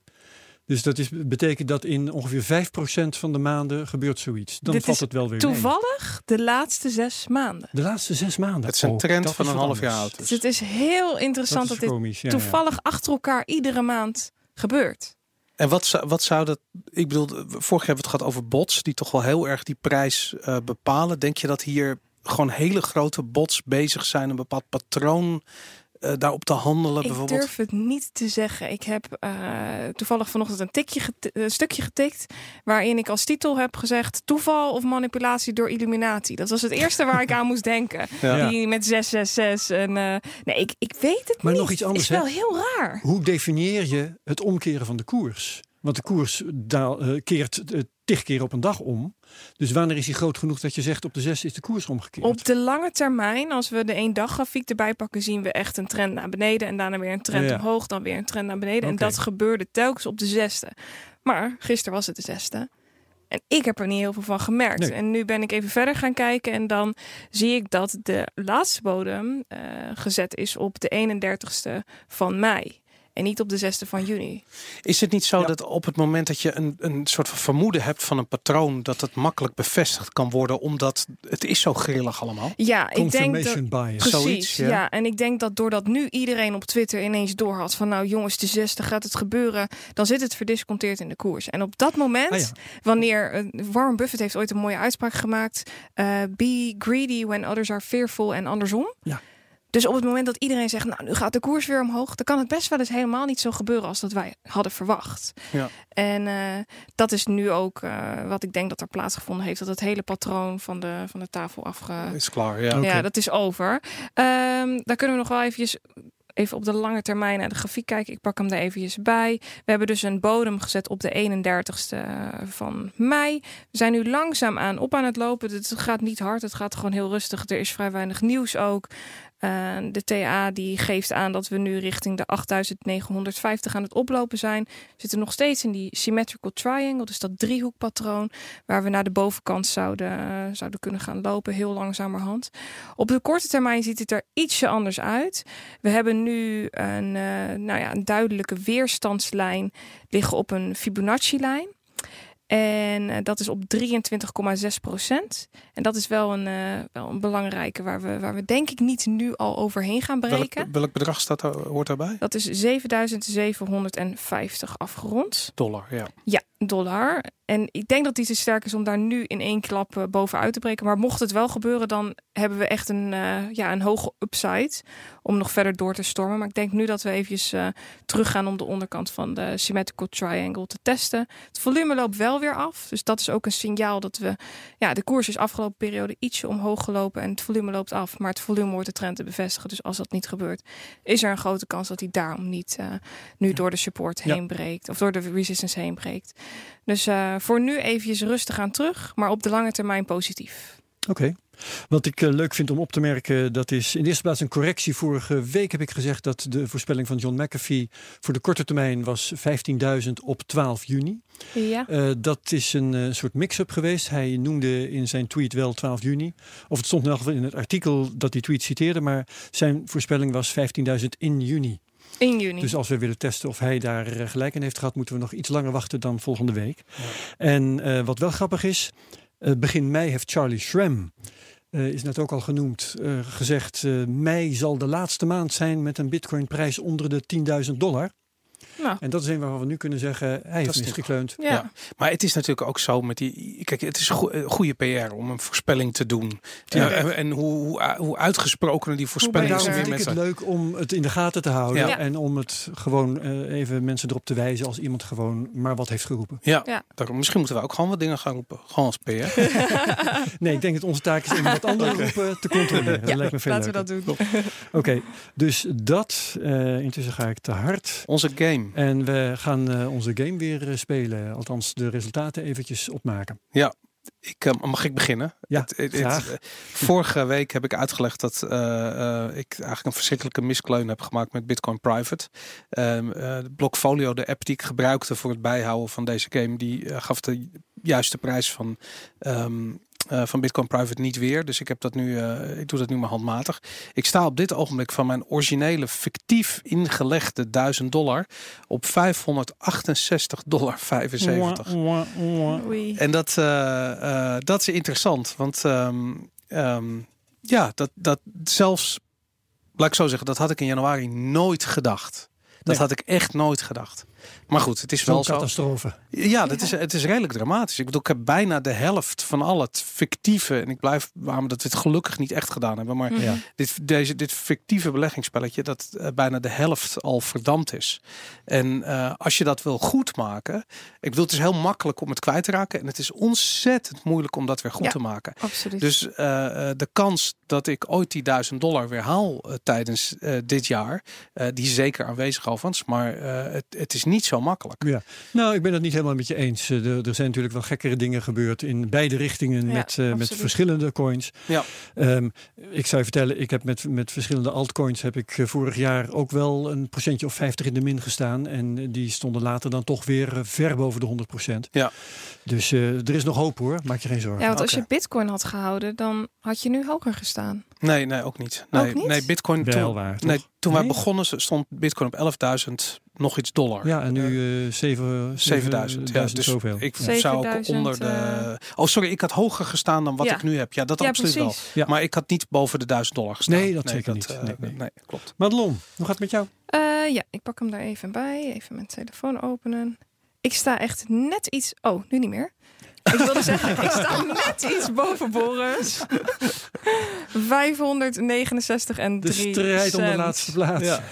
Dus dat betekent dat in ongeveer 5% van de maanden gebeurt zoiets. Dan valt het wel weer toevallig mee. De laatste 6 maanden. De laatste 6 maanden. Het is een trend van een half jaar oud. Dus het is heel interessant dat dit toevallig achter elkaar iedere maand gebeurt. En wat zou dat... Ik bedoel, vorig jaar hebben we het gehad over bots... die toch wel heel erg die prijs bepalen. Denk je dat hier gewoon hele grote bots bezig zijn... een bepaald patroon... daarop te handelen bijvoorbeeld? Ik durf het niet te zeggen. Ik heb toevallig vanochtend een stukje getikt waarin ik als titel heb gezegd toeval of manipulatie door illuminatie. Dat was het eerste waar ik aan moest denken. Ja. Die met 666 en nee, ik weet het maar niet. Nog iets anders, is wel heel raar. Hoe definieer je het omkeren van de koers? Want de koers keert 10 keer op een dag om. Dus wanneer is hij groot genoeg dat je zegt op de 6 is de koers omgekeerd? Op de lange termijn, als we de 1-dag-grafiek erbij pakken, zien we echt een trend naar beneden. En daarna weer een trend omhoog, dan weer een trend naar beneden. Okay. En dat gebeurde telkens op de 6e. Maar gisteren was het de 6e. En ik heb er niet heel veel van gemerkt. Nee. En nu ben ik even verder gaan kijken. En dan zie ik dat de laatste bodem gezet is op de 31ste van mei. En niet op de 6e van juni. Is het niet zo dat op het moment dat je een soort van vermoeden hebt van een patroon, dat het makkelijk bevestigd kan worden, omdat het is zo grillig allemaal? Ja, ik denk dat, bias. Precies, zoiets, ja, en ik denk dat doordat nu iedereen op Twitter ineens doorhad van nou jongens, de 6e gaat het gebeuren, dan zit het verdisconteerd in de koers. En op dat moment, wanneer Warren Buffett heeft ooit een mooie uitspraak gemaakt, be greedy when others are fearful en andersom. Ja. Dus op het moment dat iedereen zegt, nou, nu gaat de koers weer omhoog, dan kan het best wel eens helemaal niet zo gebeuren als dat wij hadden verwacht. Ja. En dat is nu ook wat ik denk dat er plaatsgevonden heeft. Dat het hele patroon van de tafel is klaar, ja. Okay. Ja, dat is over. Daar kunnen we nog wel even op de lange termijn naar de grafiek kijken. Ik pak hem er eventjes bij. We hebben dus een bodem gezet op de 31ste van mei. We zijn nu langzaam aan het lopen. Het gaat niet hard, het gaat gewoon heel rustig. Er is vrij weinig nieuws ook. De TA die geeft aan dat we nu richting de 8.950 aan het oplopen zijn. We zitten nog steeds in die symmetrical triangle, dus dat driehoekpatroon, waar we naar de bovenkant zouden kunnen gaan lopen, heel langzamerhand. Op de korte termijn ziet het er ietsje anders uit. We hebben nu een duidelijke weerstandslijn liggen op een Fibonacci-lijn. En dat is op 23,6%. En dat is wel een belangrijke waar we denk ik niet nu al overheen gaan breken. Welk bedrag hoort daarbij? Dat is 7.750 afgerond. Dollar, ja. Ja, dollar. En ik denk dat die te sterk is om daar nu in één klap bovenuit te breken. Maar mocht het wel gebeuren, dan hebben we echt een hoge upside om nog verder door te stormen. Maar ik denk nu dat we eventjes teruggaan om de onderkant van de symmetrical triangle te testen. Het volume loopt wel weer af. Dus dat is ook een signaal dat we... Ja, de koers is afgelopen periode ietsje omhoog gelopen en het volume loopt af. Maar het volume hoort de trend te bevestigen. Dus als dat niet gebeurt, is er een grote kans dat hij daarom niet nu door de support heen breekt. Of door de resistance heen breekt. Dus voor nu eventjes rustig aan terug, maar op de lange termijn positief. Oké. Wat ik leuk vind om op te merken, dat is in de eerste plaats een correctie. Vorige week heb ik gezegd dat de voorspelling van John McAfee voor de korte termijn was 15.000 op 12 juni. Ja. Dat is een soort mix-up geweest. Hij noemde in zijn tweet wel 12 juni. Of het stond in elk geval in het artikel dat die tweet citeerde, maar zijn voorspelling was 15.000 in juni. Dus als we willen testen of hij daar gelijk in heeft gehad, moeten we nog iets langer wachten dan volgende week. Ja. En wat wel grappig is, begin mei heeft Charlie Schramm, is net ook al genoemd, gezegd... mei zal de laatste maand zijn met een bitcoinprijs onder de $10.000. Nou. En dat is een waarvan we nu kunnen zeggen, hij heeft misgekleund. Ja. Ja. Maar het is natuurlijk ook zo met die... Kijk, het is goede PR om een voorspelling te doen. Ja. En hoe uitgesprokener die voorspelling is. Daarom vind ik het leuk om het in de gaten te houden. Ja. En om het gewoon even mensen erop te wijzen als iemand gewoon maar wat heeft geroepen. Ja. Ja. Daarom, misschien moeten we ook gewoon wat dingen gaan roepen. Gewoon als PR. Nee, ik denk dat onze taak is even wat andere roepen te controleren. Ja. Dat lijkt me veel leuker. Laten we dat doen. Oké, dus dat... intussen ga ik te hard. Onze game. En we gaan onze game weer spelen. Althans, de resultaten eventjes opmaken. Ja, mag ik beginnen? Ja, graag. Vorige week heb ik uitgelegd dat ik eigenlijk een verschrikkelijke miskleun heb gemaakt met Bitcoin Private. Blockfolio, de app die ik gebruikte voor het bijhouden van deze game, die gaf de juiste prijs van Bitcoin Private niet weer. Dus ik heb dat nu, ik doe dat nu maar handmatig. Ik sta op dit ogenblik van mijn originele fictief ingelegde $1.000 op $568,75. En dat is interessant. Want dat zelfs, laat ik zo zeggen, dat had ik in januari nooit gedacht. Dat had ik echt nooit gedacht. Maar goed, het is wel zo'n catastrofe. Ja, het is redelijk dramatisch. Ik bedoel, ik heb bijna de helft van al het fictieve... en ik blijf waarom dat we het gelukkig niet echt gedaan hebben... maar ja. dit fictieve beleggingsspelletje... dat bijna de helft al verdampt is. En als je dat wil goedmaken... ik bedoel, het is heel makkelijk om het kwijt te raken... en het is ontzettend moeilijk om dat weer goed te maken. Absoluut. Dus de kans dat ik ooit die $1000 weer haal tijdens dit jaar... die is zeker aanwezig alvast, maar het is niet zo makkelijk. Ja. Nou, ik ben het niet helemaal met je eens. Er zijn natuurlijk wel gekkere dingen gebeurd in beide richtingen met verschillende coins. Ja. Ik zou je vertellen, ik heb met verschillende altcoins heb ik vorig jaar ook wel een procentje of 50 in de min gestaan. En die stonden later dan toch weer ver boven de 100%. Ja. Dus er is nog hoop hoor, maak je geen zorgen. Ja, want als je Bitcoin had gehouden, dan had je nu hoger gestaan. Nee, ook niet. Nee, ook niet? Nee, Bitcoin wel waar, toch? Nee, toen wij begonnen stond Bitcoin op $11.000 nog iets dollar. Ja, en nu 7.000. Ja, dus zoveel. Ik zou ook onder de... Oh, sorry, ik had hoger gestaan dan wat ik nu heb. Ja, dat absoluut wel. Ja. Maar ik had niet boven de $1000 gestaan. Nee, dat zeker niet. Nee, klopt. Madelon, hoe gaat het met jou? Ja, ik pak hem daar even bij. Even mijn telefoon openen. Ik sta echt net iets... Oh, nu niet meer. Ik wilde zeggen, ik sta net iets boven Boris. 569,03 De strijd om de laatste plaats. Ja.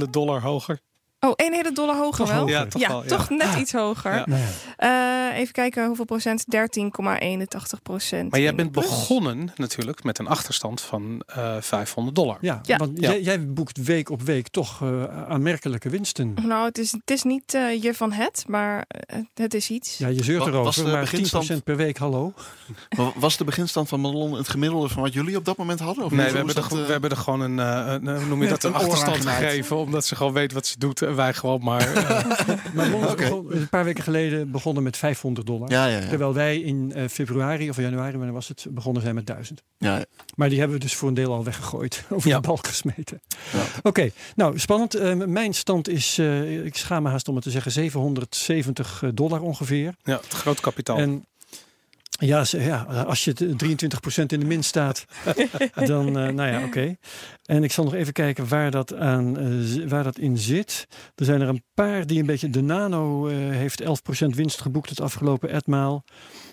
$1 hoger. Oh, $1 hoger toch wel? Hoger. Ja, toch net iets hoger. Ja. Even kijken hoeveel procent. 13,81%. Maar jij bent begonnen natuurlijk met een achterstand van $500. Ja, ja. Want jij boekt week op week toch aanmerkelijke winsten. Nou, het is niet je van het, maar het is iets. Ja, je zeurt erover, maar beginstand... 10% per week, hallo. Was de beginstand van Madelon het gemiddelde van wat jullie op dat moment hadden? Of nee, we hebben er gewoon een achterstand gegeven. Omdat ze gewoon weet wat ze doet. Wij gewoon maar... een paar weken geleden begonnen met $500. Ja. Terwijl wij in februari of januari, wanneer was het, begonnen zijn met $1000. Ja. Maar die hebben we dus voor een deel al weggegooid. Over de balk gesmeten. Ja. Oké, nou spannend. Mijn stand is, ik schaam me haast om het te zeggen, $770 ongeveer. Ja, het groot kapitaal. En ja, als je 23% in de min staat, dan, oké. En ik zal nog even kijken waar dat in zit. Er zijn er een paar die een beetje... De Nano heeft 11% winst geboekt het afgelopen etmaal.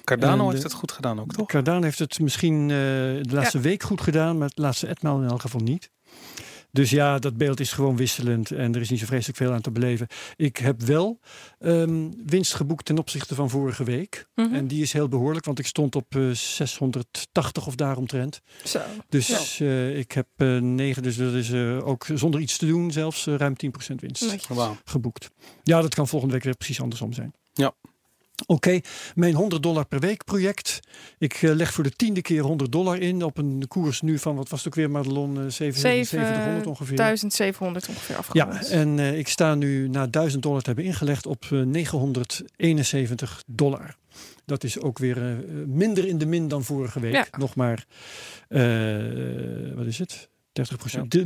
Cardano heeft het goed gedaan ook, toch? Cardano heeft het misschien de laatste week goed gedaan, maar het laatste etmaal in elk geval niet. Dus ja, dat beeld is gewoon wisselend en er is niet zo vreselijk veel aan te beleven. Ik heb wel winst geboekt ten opzichte van vorige week. Mm-hmm. En die is heel behoorlijk, want ik stond op 680 of daaromtrent. Zo. Dus ik heb 9, dus dat is ook zonder iets te doen zelfs ruim 10% winst geboekt. Ja, dat kan volgende week weer precies andersom zijn. Ja. Oké, mijn $100 per week project. Ik leg voor de 10e keer $100 in op een koers nu van, wat was het ook weer, Madelon? 700 ongeveer. 1700 ongeveer afgerond. Ja, en ik sta nu na $1000 te hebben ingelegd op $971. Dat is ook weer minder in de min dan vorige week. Ja. Nog maar, wat is het? 30%. Ja.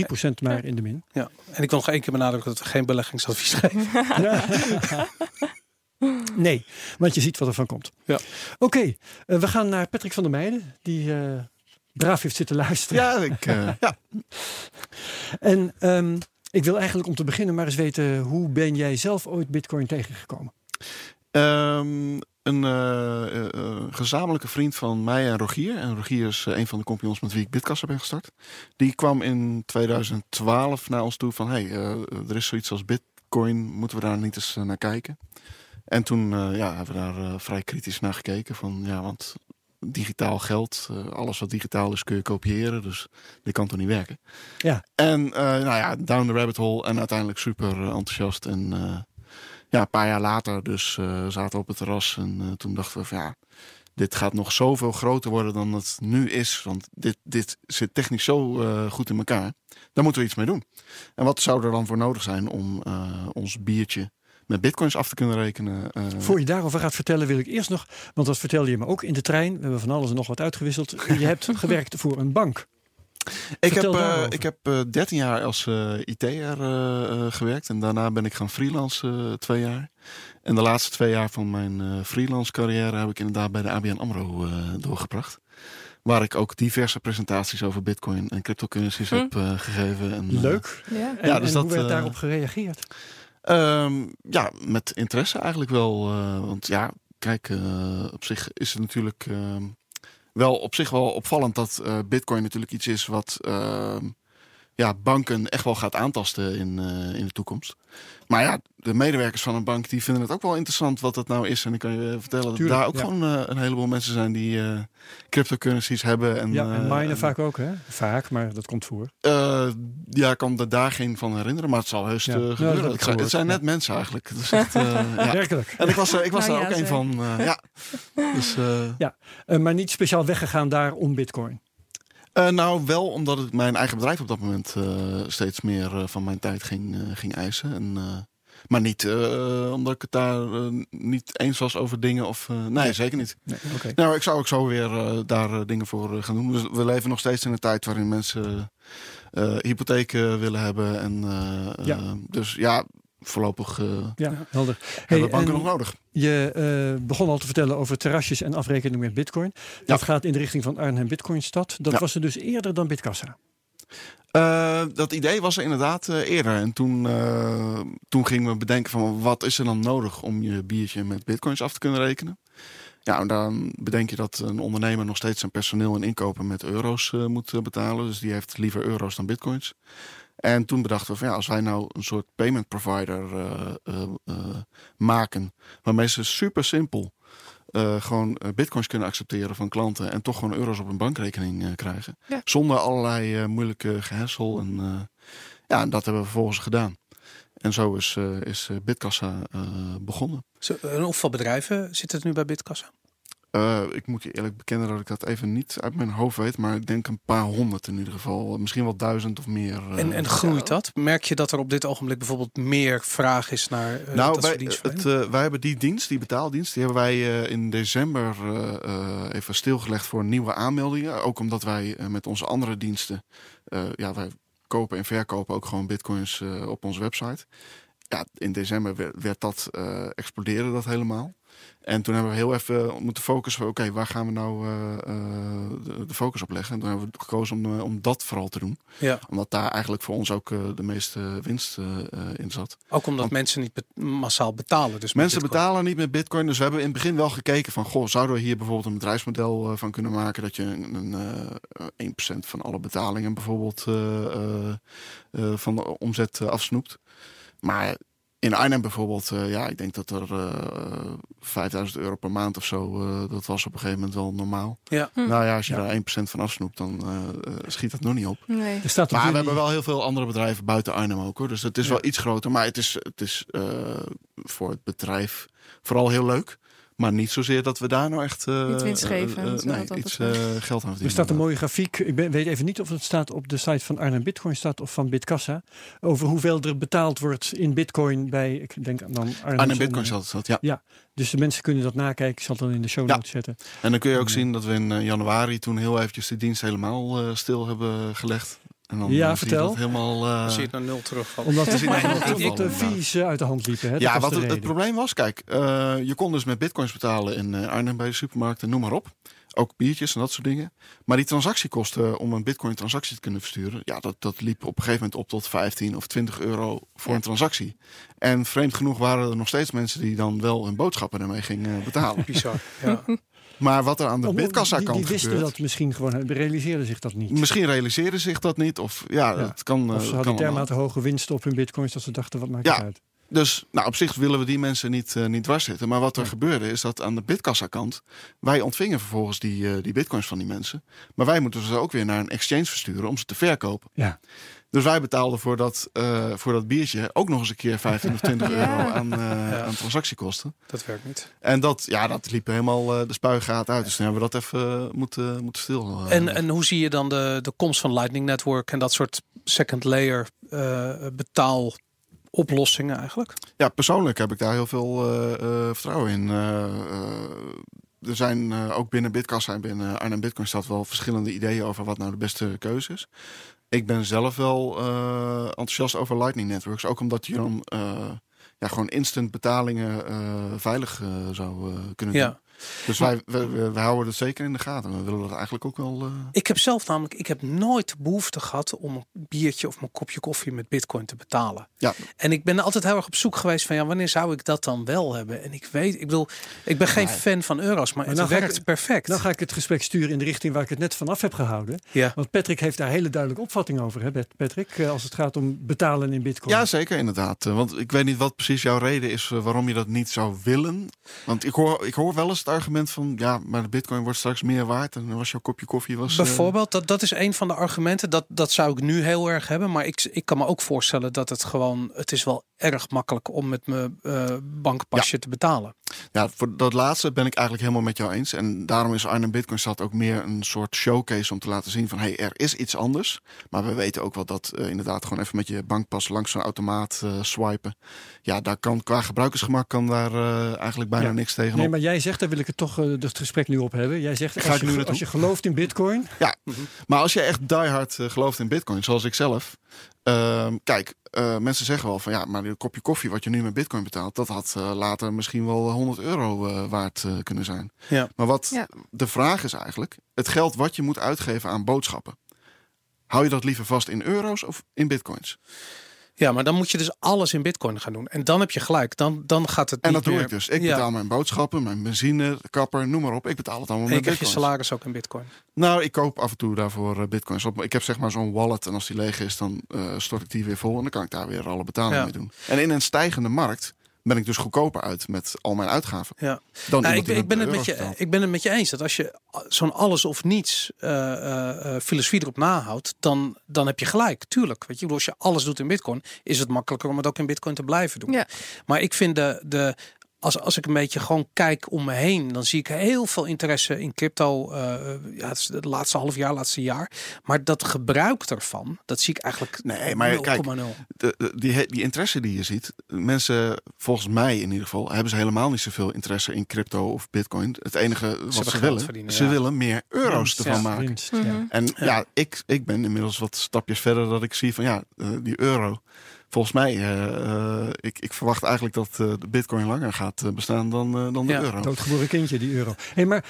3% maar in de min. Ja. En ik wil nog één keer benadrukken dat we geen beleggingsadvies geven. Nee, want je ziet wat er van komt. Ja. Oké, we gaan naar Patrick van der Meijden. Die braaf heeft zitten luisteren. Ja, ja. En ik wil eigenlijk om te beginnen maar eens weten... hoe ben jij zelf ooit Bitcoin tegengekomen? Een gezamenlijke vriend van mij en Rogier. En Rogier is een van de compagnons met wie ik Bitkassa ben gestart. Die kwam in 2012 naar ons toe van... er is zoiets als Bitcoin, moeten we daar niet eens naar kijken? En toen hebben we daar vrij kritisch naar gekeken. Van, ja, want digitaal geld, alles wat digitaal is kun je kopiëren. Dus dit kan toch niet werken? Ja. En down the rabbit hole. En uiteindelijk super enthousiast en... een paar jaar later dus zaten we op het terras en toen dachten we van dit gaat nog zoveel groter worden dan het nu is. Want dit zit technisch zo goed in elkaar. Daar moeten we iets mee doen. En wat zou er dan voor nodig zijn om ons biertje met bitcoins af te kunnen rekenen? Voor je daarover gaat vertellen wil ik eerst nog, want dat vertelde je me ook in de trein. We hebben van alles en nog wat uitgewisseld. Je hebt gewerkt voor een bank. Ik heb 13 jaar als IT'er gewerkt en daarna ben ik gaan freelancen 2 jaar. En de laatste 2 jaar van mijn freelance carrière heb ik inderdaad bij de ABN AMRO doorgebracht. Waar ik ook diverse presentaties over bitcoin en cryptocurrencies heb gegeven. En, leuk. Ja, en, dus en dat, hoe werd daarop gereageerd? Ja, met interesse eigenlijk wel. Want ja, kijk, op zich is het natuurlijk wel opvallend dat Bitcoin natuurlijk iets is wat banken echt wel gaat aantasten in de toekomst. Maar ja, de medewerkers van een bank die vinden het ook wel interessant wat dat nou is. En ik kan je vertellen dat daar ook gewoon een heleboel mensen zijn die cryptocurrencies hebben. En, ja, en minen vaak ook, hè? Vaak, maar dat komt voor. Ik kan er daar geen van herinneren, maar het zal heus gebeuren. Het zijn net mensen eigenlijk. Dus echt, werkelijk. En ik was daar ook een van. Maar niet speciaal weggegaan daar om Bitcoin. Wel omdat het mijn eigen bedrijf op dat moment steeds meer van mijn tijd ging eisen. Maar niet omdat ik het daar niet eens was over dingen. Nee, zeker niet. Nee, okay. Ik zou ook zo weer daar dingen voor gaan doen. Dus we leven nog steeds in een tijd waarin mensen hypotheken willen hebben. Voorlopig helder. Hebben banken nog nodig. Je begon al te vertellen over terrasjes en afrekening met bitcoin. Dat gaat in de richting van Arnhem Bitcoinstad. Dat was er dus eerder dan Bitkassa. Dat idee was er inderdaad eerder. En toen gingen we bedenken van wat is er dan nodig om je biertje met bitcoins af te kunnen rekenen. Ja, en dan bedenk je dat een ondernemer nog steeds zijn personeel en inkopen met euro's moet betalen. Dus die heeft liever euro's dan bitcoins. En toen bedachten we van als wij nou een soort payment provider maken, waarmee ze super simpel gewoon bitcoins kunnen accepteren van klanten en toch gewoon euro's op hun bankrekening krijgen. Ja. Zonder allerlei moeilijke gehassel. En dat hebben we vervolgens gedaan. En zo is Bitkassa begonnen. Hoeveel bedrijven zitten er nu bij Bitkassa? Ik moet je eerlijk bekennen dat ik dat even niet uit mijn hoofd weet. Maar ik denk een paar honderd in ieder geval. Misschien wel 1000 of meer. En groeit dat? Merk je dat er op dit ogenblik bijvoorbeeld meer vraag is naar dat soort dienstverlening? Wij hebben die dienst, die betaaldienst, die hebben wij in december even stilgelegd voor nieuwe aanmeldingen. Ook omdat wij met onze andere diensten, wij kopen en verkopen ook gewoon bitcoins op onze website. Ja, in december werd dat explodeerde dat helemaal. En toen hebben we heel even moeten focussen van oké, waar gaan we nou de focus op leggen? En toen hebben we gekozen om dat vooral te doen. Ja. Omdat daar eigenlijk voor ons ook de meeste winst in zat. Ook omdat mensen niet massaal betalen. Dus mensen betalen niet met bitcoin. Dus we hebben in het begin wel gekeken van zouden we hier bijvoorbeeld een bedrijfsmodel van kunnen maken? Dat je een 1% van alle betalingen bijvoorbeeld van de omzet afsnoept. Maar in Arnhem bijvoorbeeld, ik denk dat er €5.000 per maand of zo, dat was op een gegeven moment wel normaal. Ja. Als je daar 1% van afsnoept, dan schiet dat nog niet op. Nee. We hebben wel heel veel andere bedrijven buiten Arnhem ook, hoor. Dus het is wel iets groter, maar het is voor het bedrijf vooral heel leuk. Maar niet zozeer dat we daar nou echt geld aan verdienen. Er staat een mooie grafiek. Ik weet even niet of het staat op de site van Arnhem Bitcoinstad of van Bitkassa. Over hoeveel er betaald wordt in bitcoin bij, ik denk dan Arnhem Bitcoinstad. Ja. Ja, dus de mensen kunnen dat nakijken. Ik zal het dan in de show notes zetten. En dan kun je ook zien dat we in januari toen heel eventjes de dienst helemaal stil hebben gelegd. En dan vertel. Zie je helemaal, het naar nul terugvallen. Omdat de fees uit de hand liepen. Hè? Ja, wat het probleem was, kijk, je kon dus met bitcoins betalen in Arnhem bij de supermarkt en noem maar op. Ook biertjes en dat soort dingen. Maar die transactiekosten om een bitcoin-transactie te kunnen versturen, dat liep op een gegeven moment op tot €15 of €20 voor een transactie. En vreemd genoeg waren er nog steeds mensen die dan wel hun boodschappen ermee gingen betalen. Bizar, ja. Maar wat er aan de Bitkassa kant gebeurt... Die wisten dat misschien gewoon, realiseerden zich dat niet. Misschien realiseerden zich dat niet. Dat kan. Of ze hadden dermate hoge winsten op hun bitcoins dat ze dachten, wat maakt het uit? Dus op zich willen we die mensen niet dwars zitten. Maar wat er gebeurde is dat aan de Bitkassa kant... wij ontvingen vervolgens die bitcoins van die mensen. Maar wij moeten ze ook weer naar een exchange versturen om ze te verkopen. Ja. Dus wij betaalden voor dat biertje ook nog eens een keer €15 of €20 aan transactiekosten. Dat werkt niet. En dat liep helemaal de spuigaat uit. Dus dan hebben we dat even moeten stil. En hoe zie je dan de komst van Lightning Network en dat soort second layer betaal? Oplossingen eigenlijk? Ja, persoonlijk heb ik daar heel veel vertrouwen in. Er zijn ook binnen Bitkassa en binnen Arnhem Bitcoinstad wel verschillende ideeën over wat nou de beste keuze is. Ik ben zelf wel enthousiast over Lightning Networks. Ook omdat je dan gewoon instant betalingen veilig zou kunnen doen. Dus wij houden het zeker in de gaten. We willen dat eigenlijk ook wel... Ik heb zelf namelijk... Ik heb nooit de behoefte gehad om een biertje of mijn kopje koffie met bitcoin te betalen. Ja. En ik ben altijd heel erg op zoek geweest van... ja, wanneer zou ik dat dan wel hebben? En ik weet... Ik bedoel, ik ben geen fan van euro's, maar het werkt perfect. Dan ga ik het gesprek sturen in de richting waar ik het net vanaf heb gehouden. Ja. Want Patrick heeft daar hele duidelijke opvatting over, hè Patrick? Als het gaat om betalen in bitcoin. Ja, zeker, inderdaad. Want ik weet niet wat precies jouw reden is waarom je dat niet zou willen. Want ik hoor wel eens het argument van... ja, maar de bitcoin wordt straks meer waard... en dan was jouw kopje koffie... Bijvoorbeeld, dat is een van de argumenten. Dat zou ik nu heel erg hebben. Maar ik kan me ook voorstellen dat het gewoon... het is wel erg makkelijk om met mijn bankpasje te betalen. Ja, voor dat laatste ben ik eigenlijk helemaal met jou eens. En daarom is Arnhem Bitcoinstad ook meer een soort showcase... om te laten zien van, hey, er is iets anders. Maar we weten ook wel dat inderdaad gewoon even met je bankpas... langs zo'n automaat swipen. Ja, daar kan qua gebruikersgemak eigenlijk bijna niks tegenop. Nee, maar jij zegt, daar wil ik het toch het gesprek nu op hebben. Jij zegt, als je gelooft in bitcoin... Ja, maar als je echt diehard gelooft in bitcoin, zoals ik zelf... mensen zeggen wel van ja, maar een kopje koffie wat je nu met bitcoin betaalt... dat had later misschien wel €100 waard kunnen zijn. Ja. Maar de vraag is eigenlijk... het geld wat je moet uitgeven aan boodschappen... hou je dat liever vast in euro's of in bitcoins? Ja, maar dan moet je dus alles in bitcoin gaan doen. En dan heb je gelijk. Dan gaat het. En dat doe ik dus. Ik betaal mijn boodschappen, mijn benzine, kapper, noem maar op. Ik betaal het allemaal met bitcoin. En je salaris ook in bitcoin? Nou, ik koop af en toe daarvoor bitcoins op. Ik heb zeg maar zo'n wallet en als die leeg is, dan stort ik die weer vol. En dan kan ik daar weer alle betalingen mee doen. En in een stijgende markt ben ik dus goedkoper uit met al mijn uitgaven. Ja. Dan ik ben het met je eens dat als je zo'n alles of niets filosofie erop nahoudt... dan heb je gelijk, tuurlijk. Weet je? Als je alles doet in bitcoin, is het makkelijker om het ook in bitcoin te blijven doen. Ja. Maar ik vind als ik een beetje gewoon kijk om me heen... dan zie ik heel veel interesse in crypto. Het is het laatste half jaar, laatste jaar. Maar dat gebruik ervan, dat zie ik eigenlijk 0,0. Nee, maar kijk, die interesse die je ziet... mensen, volgens mij in ieder geval... hebben ze helemaal niet zoveel interesse in crypto of bitcoin. Het enige wat ze willen... ze willen meer euro's ervan maken. En ik ben inmiddels wat stapjes verder... dat ik zie van die euro... Volgens mij, ik verwacht eigenlijk dat de bitcoin langer gaat bestaan dan de euro. Doodgeboren kindje, die euro. Hey, maar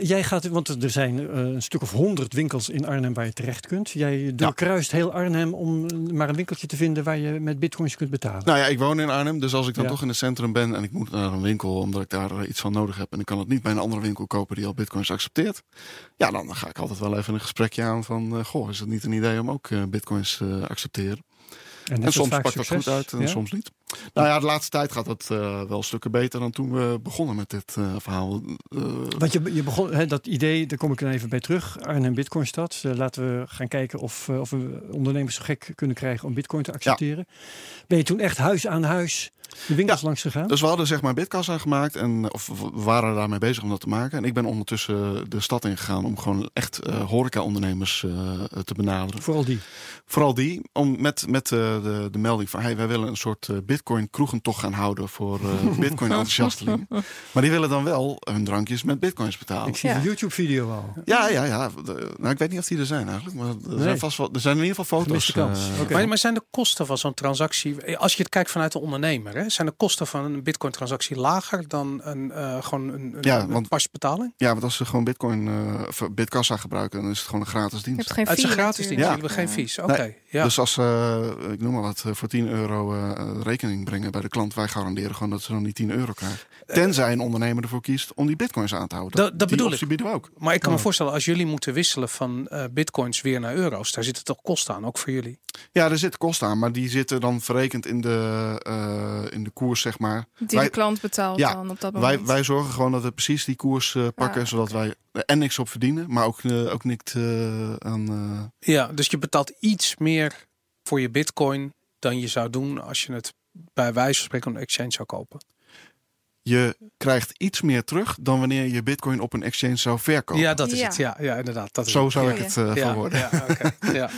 jij gaat, want er zijn een stuk of 100 winkels in Arnhem waar je terecht kunt. Jij doorkruist heel Arnhem om maar een winkeltje te vinden waar je met bitcoins kunt betalen. Nou ja, ik woon in Arnhem, dus als ik dan toch in het centrum ben en ik moet naar een winkel omdat ik daar iets van nodig heb en ik kan het niet bij een andere winkel kopen die al bitcoins accepteert, ja, dan ga ik altijd wel even een gesprekje aan van, goh, is het niet een idee om ook bitcoins te accepteren? En soms pakt dat goed uit en soms niet. Nou ja, de laatste tijd gaat dat wel stukken beter dan toen we begonnen met dit verhaal. Want je begon dat idee, daar kom ik dan even bij terug. Arnhem Bitcoinstad. Laten we gaan kijken of we ondernemers zo gek kunnen krijgen om bitcoin te accepteren. Ja. Ben je toen echt huis aan huis de winkels langs gegaan? Dus we hadden zeg maar bitkassa gemaakt. Of we waren daarmee bezig om dat te maken. En ik ben ondertussen de stad ingegaan om gewoon echt horeca-ondernemers te benaderen. Vooral die. Om met de melding van, hey, wij willen een soort bitcoin kroegentocht gaan houden voor bitcoin enthousiastelingen. Maar die willen dan wel hun drankjes met bitcoins betalen. Ik zie de YouTube video al. Ja. Nou, ik weet niet of die er zijn eigenlijk. Maar er zijn in ieder geval foto's. Maar zijn de kosten van zo'n transactie, als je het kijkt vanuit de ondernemer, hè, zijn de kosten van een bitcoin transactie lager dan een pasbetaling? Ja, want als ze gewoon bitcoin bitkassa gebruiken, dan is het gewoon een gratis dienst. Het is een gratis dienst, jullie hebben geen fees. Oké. Ja. Dus als ik noem maar wat, voor €10 rekening brengen bij de klant, wij garanderen gewoon dat ze dan die €10 krijgen. Tenzij een ondernemer ervoor kiest om die bitcoins aan te houden. Dat bedoel ik. Die bieden we ook. Maar ik kan me voorstellen, als jullie moeten wisselen van bitcoins weer naar euro's, daar zitten toch kosten aan, ook voor jullie? Ja, er zitten kosten aan, maar die zitten dan verrekend in de koers, zeg maar. Die de klant betaalt dan op dat moment. Wij zorgen gewoon dat we precies die koers pakken, zodat wij en niks op verdienen, maar ook niks aan... Ja, dus je betaalt iets meer voor je bitcoin dan je zou doen als je het bij wijze van spreken op een exchange zou kopen. Je krijgt iets meer terug dan wanneer je bitcoin op een exchange zou verkopen. Ja, dat is het. Ja, inderdaad. Zo zou ik het verwoorden. Ja, okay.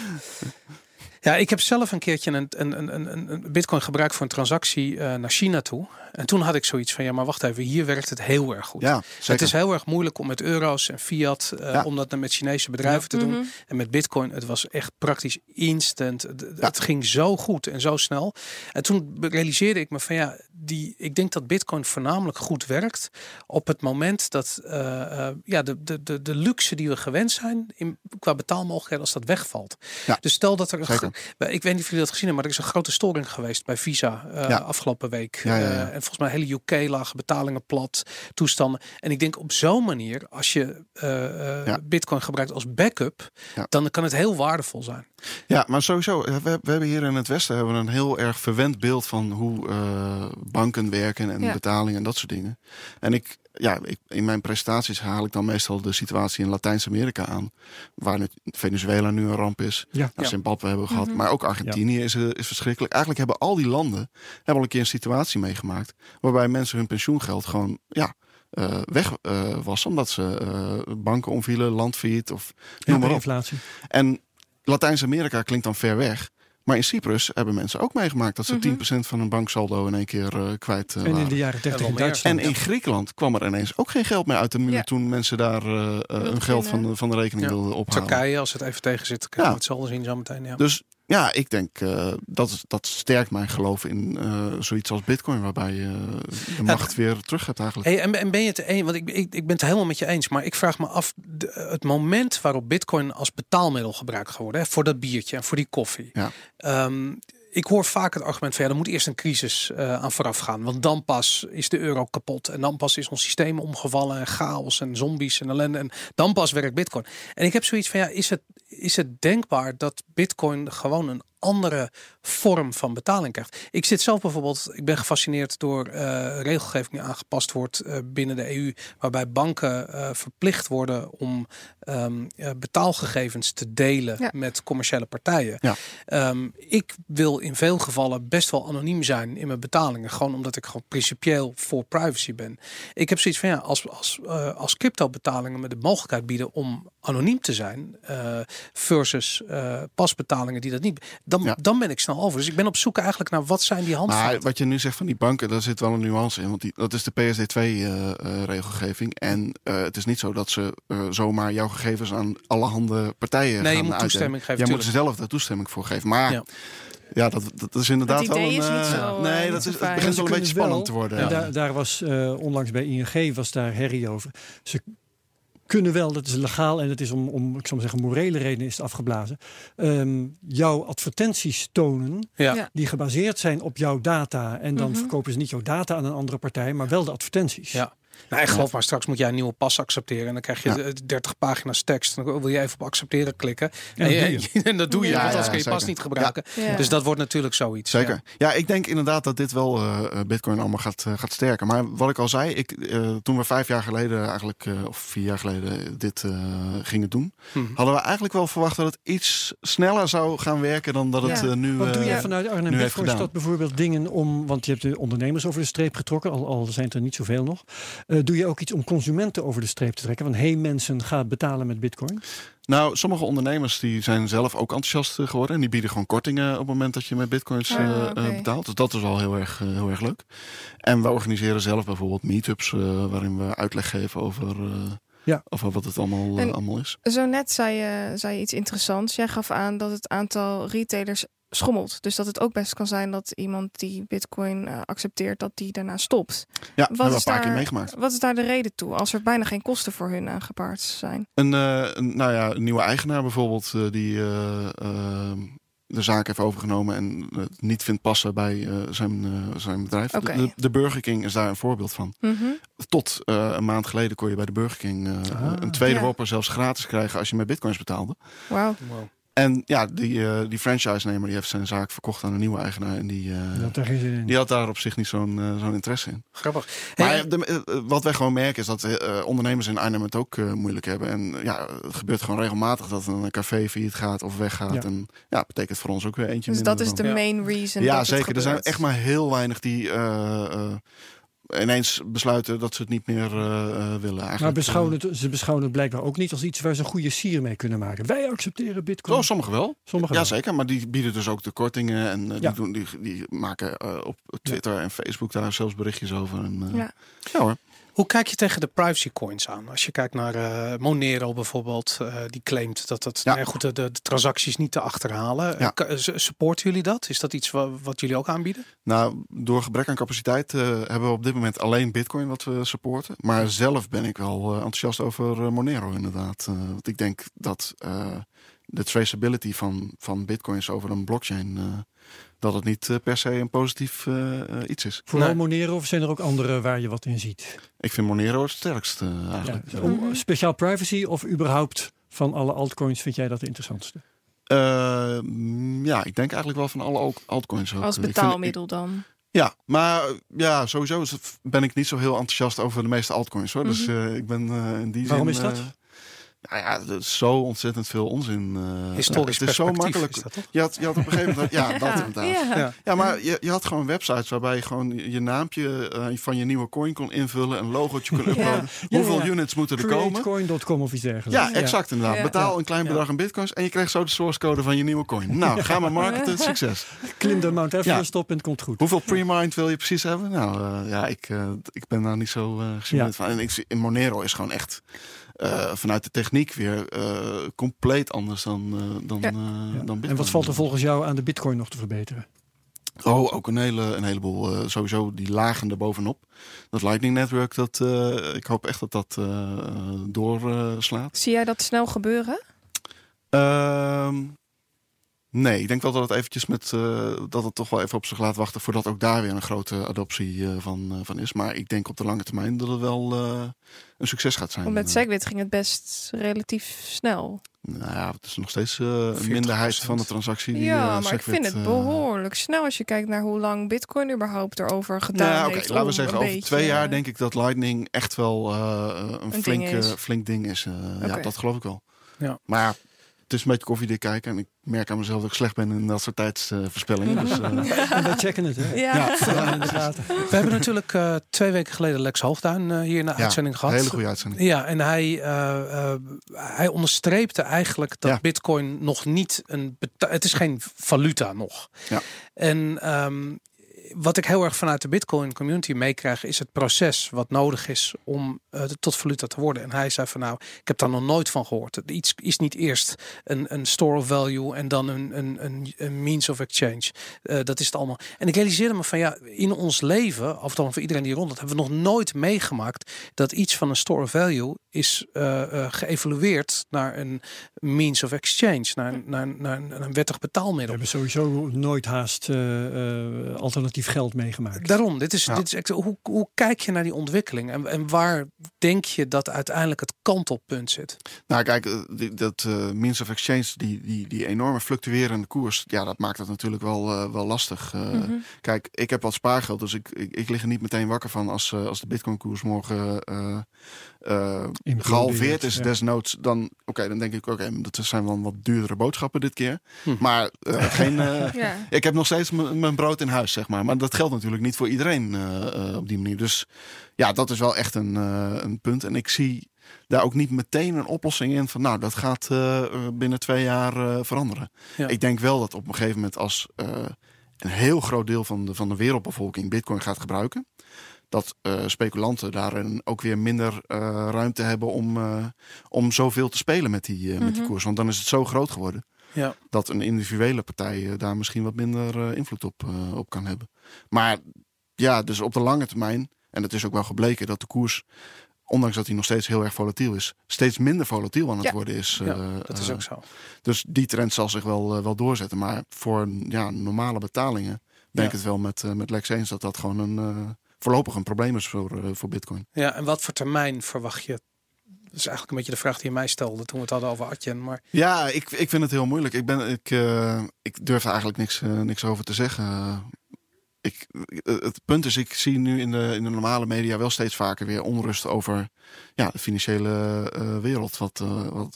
Ja, ik heb zelf een keertje een bitcoin gebruikt voor een transactie naar China toe. En toen had ik zoiets van, ja, maar wacht even, hier werkt het heel erg goed. Ja, het is heel erg moeilijk om met euro's en fiat, om dat dan met Chinese bedrijven te doen. Mm-hmm. En met bitcoin, het was echt praktisch instant. Het ging zo goed en zo snel. En toen realiseerde ik me van, ja, ik denk dat bitcoin voornamelijk goed werkt op het moment dat de luxe die we gewend zijn qua betaalmogelijkheden, als dat wegvalt. Ja. Dus stel dat er... Ik weet niet of jullie dat gezien hebben, maar er is een grote storing geweest bij Visa afgelopen week. En volgens mij hele UK lagen betalingen plat, toestanden. En ik denk op zo'n manier, als je bitcoin gebruikt als backup, dan kan het heel waardevol zijn. Ja, maar sowieso, we hebben hier in het Westen een heel erg verwend beeld van hoe banken werken en betalingen en dat soort dingen. En in mijn prestaties haal ik dan meestal de situatie in Latijns-Amerika aan. Waar Venezuela nu een ramp is. Zimbabwe hebben we gehad. Maar ook Argentinië is verschrikkelijk. Eigenlijk hebben al die landen al een keer een situatie meegemaakt. Waarbij mensen hun pensioengeld gewoon weg was. Omdat ze banken omvielen, land failliet of noem maar op. Inflatie. En Latijns-Amerika klinkt dan ver weg. Maar in Cyprus hebben mensen ook meegemaakt dat ze 10% van hun banksaldo in één keer kwijt waren. En in de jaren 30 in Duitsland. En in Griekenland kwam er ineens ook geen geld meer uit de muur toen mensen daar hun geld van de rekening wilden ophalen. Turkije, als het even tegen zit, kan het zal zien zo meteen. Ja. Dus ja, ik denk dat sterkt mijn geloof in zoiets als bitcoin, waarbij je de macht weer terug gaat eigenlijk. Hey, en ben je het eens? Want ik ben het helemaal met je eens, maar ik vraag me af, het moment waarop bitcoin als betaalmiddel gebruikt geworden, hè, voor dat biertje en voor die koffie. Ja. Ik hoor vaak het argument van, er moet eerst een crisis aan vooraf gaan. Want dan pas is de euro kapot. En dan pas is ons systeem omgevallen. En chaos en zombies en ellende. En dan pas werkt bitcoin. En ik heb zoiets van, is het denkbaar dat bitcoin gewoon een andere vorm van betaling krijgt? Ik zit zelf bijvoorbeeld, ik ben gefascineerd door regelgeving die aangepast wordt binnen de EU, waarbij banken verplicht worden om betaalgegevens te delen met commerciële partijen. Ja. Ik wil in veel gevallen best wel anoniem zijn in mijn betalingen, gewoon omdat ik gewoon principieel voor privacy ben. Ik heb zoiets van, als cryptobetalingen me de mogelijkheid bieden om anoniem te zijn versus pasbetalingen die dat niet... Dan ben ik snel over. Dus ik ben op zoek eigenlijk naar wat zijn die handvaten. Maar wat je nu zegt van die banken, daar zit wel een nuance in. Want dat is de PSD2-regelgeving. En het is niet zo dat ze zomaar jouw gegevens aan allerhande partijen gaan uitdelen. Toestemming geven. Je moet er zelf de toestemming voor geven. Maar ja, dat is inderdaad wel een... Het begint wel een beetje spannend te worden. En daar was onlangs bij ING was daar herrie over. Ze kunnen wel, dat is legaal en het is om ik zou maar zeggen, morele redenen is het afgeblazen. Jouw advertenties tonen die gebaseerd zijn op jouw data. En dan verkopen ze niet jouw data aan een andere partij, maar wel de advertenties. Ja. Nou, ik geloof maar, straks moet jij een nieuwe pas accepteren. En dan krijg je 30 pagina's tekst. En dan wil je even op accepteren klikken. En dat doe je, want anders kun je pas niet gebruiken. Ja. Dus dat wordt natuurlijk zoiets. Zeker. Ja, ik denk inderdaad dat dit wel bitcoin allemaal gaat sterken. Maar wat ik al zei, toen we 5 jaar geleden eigenlijk, of 4 jaar geleden dit gingen doen, hadden we eigenlijk wel verwacht dat het iets sneller zou gaan werken dan dat het nu heeft. Wat doe jij vanuit Arnhem Bitcoinstad bijvoorbeeld dingen om, want je hebt de ondernemers over de streep getrokken, al zijn het er niet zoveel nog. Doe je ook iets om consumenten over de streep te trekken? Van, hey mensen, ga betalen met bitcoin. Nou, sommige ondernemers die zijn zelf ook enthousiast geworden. En die bieden gewoon kortingen op het moment dat je met bitcoins betaalt. Dus dat is al heel erg leuk. En we organiseren zelf bijvoorbeeld meetups waarin we uitleg geven over... Of wat het allemaal is. Zo net zei je iets interessants. Jij gaf aan dat het aantal retailers schommelt. Dus dat het ook best kan zijn dat iemand die bitcoin accepteert, dat die daarna stopt. Ja, dat hebben we een paar keer meegemaakt. Wat is daar de reden toe? Als er bijna geen kosten voor hun aan gepaard zijn. Een nieuwe eigenaar bijvoorbeeld die de zaak heeft overgenomen en het niet vindt passen bij zijn bedrijf. Okay. De Burger King is daar een voorbeeld van. Mm-hmm. Tot een maand geleden kon je bij de Burger King een tweede whopper zelfs gratis krijgen als je met bitcoins betaalde. Wow. En ja, die franchise-nemer die heeft zijn zaak verkocht aan een nieuwe eigenaar. En die had daar op zich niet zo'n interesse in. Grappig. Maar wat wij gewoon merken is dat ondernemers in Arnhem het ook moeilijk hebben. En het gebeurt gewoon regelmatig dat een café failliet gaat of weggaat. Ja. En betekent voor ons ook weer eentje. Dus dat is de main reason. Ja, zeker. Er zijn echt maar heel weinig die ineens besluiten dat ze het niet meer willen. Ze beschouwen het blijkbaar ook niet als iets waar ze een goede sier mee kunnen maken. Wij accepteren Bitcoin. Oh, sommigen wel. Jazeker, maar die bieden dus ook de kortingen. En die maken op Twitter en Facebook daar zelfs berichtjes over. Ja hoor. Hoe kijk je tegen de privacy coins aan? Als je kijkt naar Monero bijvoorbeeld, die claimt dat de transacties niet te achterhalen. Ja. Supporten jullie dat? Is dat iets wat jullie ook aanbieden? Nou, door gebrek aan capaciteit hebben we op dit moment alleen Bitcoin wat we supporten. Maar zelf ben ik wel enthousiast over Monero inderdaad. Want ik denk dat de traceability van Bitcoins over een blockchain... dat het niet per se een positief iets is. Vooral Monero, of zijn er ook andere waar je wat in ziet? Ik vind Monero het sterkst eigenlijk. Ja, speciaal privacy of überhaupt van alle altcoins vind jij dat de interessantste? Ik denk eigenlijk wel van alle altcoins. Ook. Als betaalmiddel dan? Ja, maar ja, sowieso ben ik niet zo heel enthousiast over de meeste altcoins, hoor. Mm-hmm. Dus ik ben in die zin... Waarom is dat? Dat is zo ontzettend veel onzin. Historisch het is zo makkelijk. Is dat toch? Je had op een gegeven moment... maar je had gewoon websites waarbij je gewoon je naampje van je nieuwe coin kon invullen. Een logootje kon uploaden. Hoeveel units moeten er komen? Createcoin.com of iets dergelijks. Ja, exact inderdaad. Ja. Betaal een klein bedrag aan bitcoins en je krijgt zo de source code van je nieuwe coin. Nou, ga maar marketen. Succes. Klim de Mount Everest op en het komt goed. Hoeveel pre-mined wil je precies hebben? Nou, ik ben daar niet zo geschikt van. En Monero is gewoon echt... vanuit de techniek weer compleet anders dan Bitcoin. En wat valt er volgens jou aan de Bitcoin nog te verbeteren? Oh, ook een heleboel. Sowieso die lagen erbovenop. Dat Lightning Network, ik hoop echt dat dat doorslaat. Zie jij dat snel gebeuren? Nee, ik denk wel dat het eventjes dat het toch wel even op zich laat wachten voordat ook daar weer een grote adoptie van is. Maar ik denk op de lange termijn dat het wel een succes gaat zijn. Want met Segwit ging het best relatief snel. Nou ja, het is nog steeds een minderheid van de transactie. Segwit, ik vind het behoorlijk snel als je kijkt naar hoe lang Bitcoin überhaupt erover gedaan heeft. Laten we zeggen, over 2 jaar denk ik dat Lightning echt wel een flink ding is. Ja, dat geloof ik wel. Ja. Maar het is een beetje koffiedik kijken en ik merk aan mezelf dat ik slecht ben in dat soort tijdsverspellingen. En wij checken het, hè? Ja. We hebben natuurlijk 2 weken geleden Lex Hoogduin hier in de uitzending gehad. Een hele goede uitzending. Ja, en hij onderstreepte eigenlijk dat Bitcoin nog niet het is geen valuta nog. Ja. En wat ik heel erg vanuit de Bitcoin community meekrijg is het proces wat nodig is om tot valuta te worden. En hij zei van ik heb daar nog nooit van gehoord. Iets is niet eerst een store of value en dan een means of exchange. Dat is het allemaal. En ik realiseerde me van in ons leven, of dan voor iedereen die rondloopt, hebben we nog nooit meegemaakt dat iets van een store of value is geëvalueerd naar een means of exchange, naar een wettig betaalmiddel. We hebben sowieso nooit haast alternatief geld meegemaakt. Daarom, dit is echt, hoe kijk je naar die ontwikkeling en waar denk je dat uiteindelijk het kantelpunt zit? Nou kijk, dat means of exchange, die enorme fluctuerende koers, dat maakt het natuurlijk wel lastig. Mm-hmm. Kijk, ik heb wat spaargeld, dus ik lig er niet meteen wakker van als de Bitcoin-koers morgen gehalveerd is, desnoods dan dan denk ik dat zijn wel wat duurdere boodschappen dit keer. Maar ik heb nog steeds mijn brood in huis, zeg maar. Maar dat geldt natuurlijk niet voor iedereen op die manier. Dus dat is wel echt een punt. En ik zie daar ook niet meteen een oplossing in van dat gaat binnen 2 jaar veranderen. Ja. Ik denk wel dat op een gegeven moment als een heel groot deel van de wereldbevolking Bitcoin gaat gebruiken, dat speculanten daarin ook weer minder ruimte hebben om zoveel te spelen met die koers. Want dan is het zo groot geworden. Ja. Dat een individuele partij daar misschien wat minder invloed op kan hebben. Maar dus op de lange termijn, en dat is ook wel gebleken, dat de koers, ondanks dat hij nog steeds heel erg volatiel is, steeds minder volatiel aan het worden is. Dat is ook zo. Dus die trend zal zich wel doorzetten. Maar voor normale betalingen ben ik het wel met Lex eens dat gewoon voorlopig een probleem is voor Bitcoin. Ja, en wat voor termijn verwacht je? Dat is eigenlijk een beetje de vraag die je mij stelde toen we het hadden over Adyen. Maar... Ja, ik vind het heel moeilijk. Ik durf er eigenlijk niks over te zeggen. Het punt is, ik zie nu in de normale media wel steeds vaker weer onrust over de financiële wereld.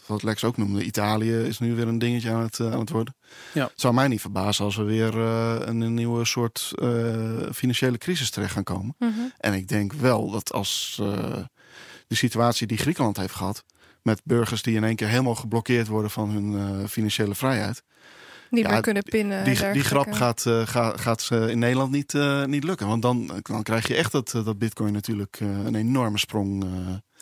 Wat Lex ook noemde. Italië is nu weer een dingetje aan het worden. Ja. Het zou mij niet verbazen als we weer een nieuwe soort financiële crisis terecht gaan komen. Mm-hmm. En ik denk wel dat als de situatie die Griekenland heeft gehad, met burgers die in één keer helemaal geblokkeerd worden van hun financiële vrijheid. Niet meer kunnen pinnen. Die grap gaat in Nederland niet lukken. Want dan krijg je echt dat Bitcoin natuurlijk een enorme sprong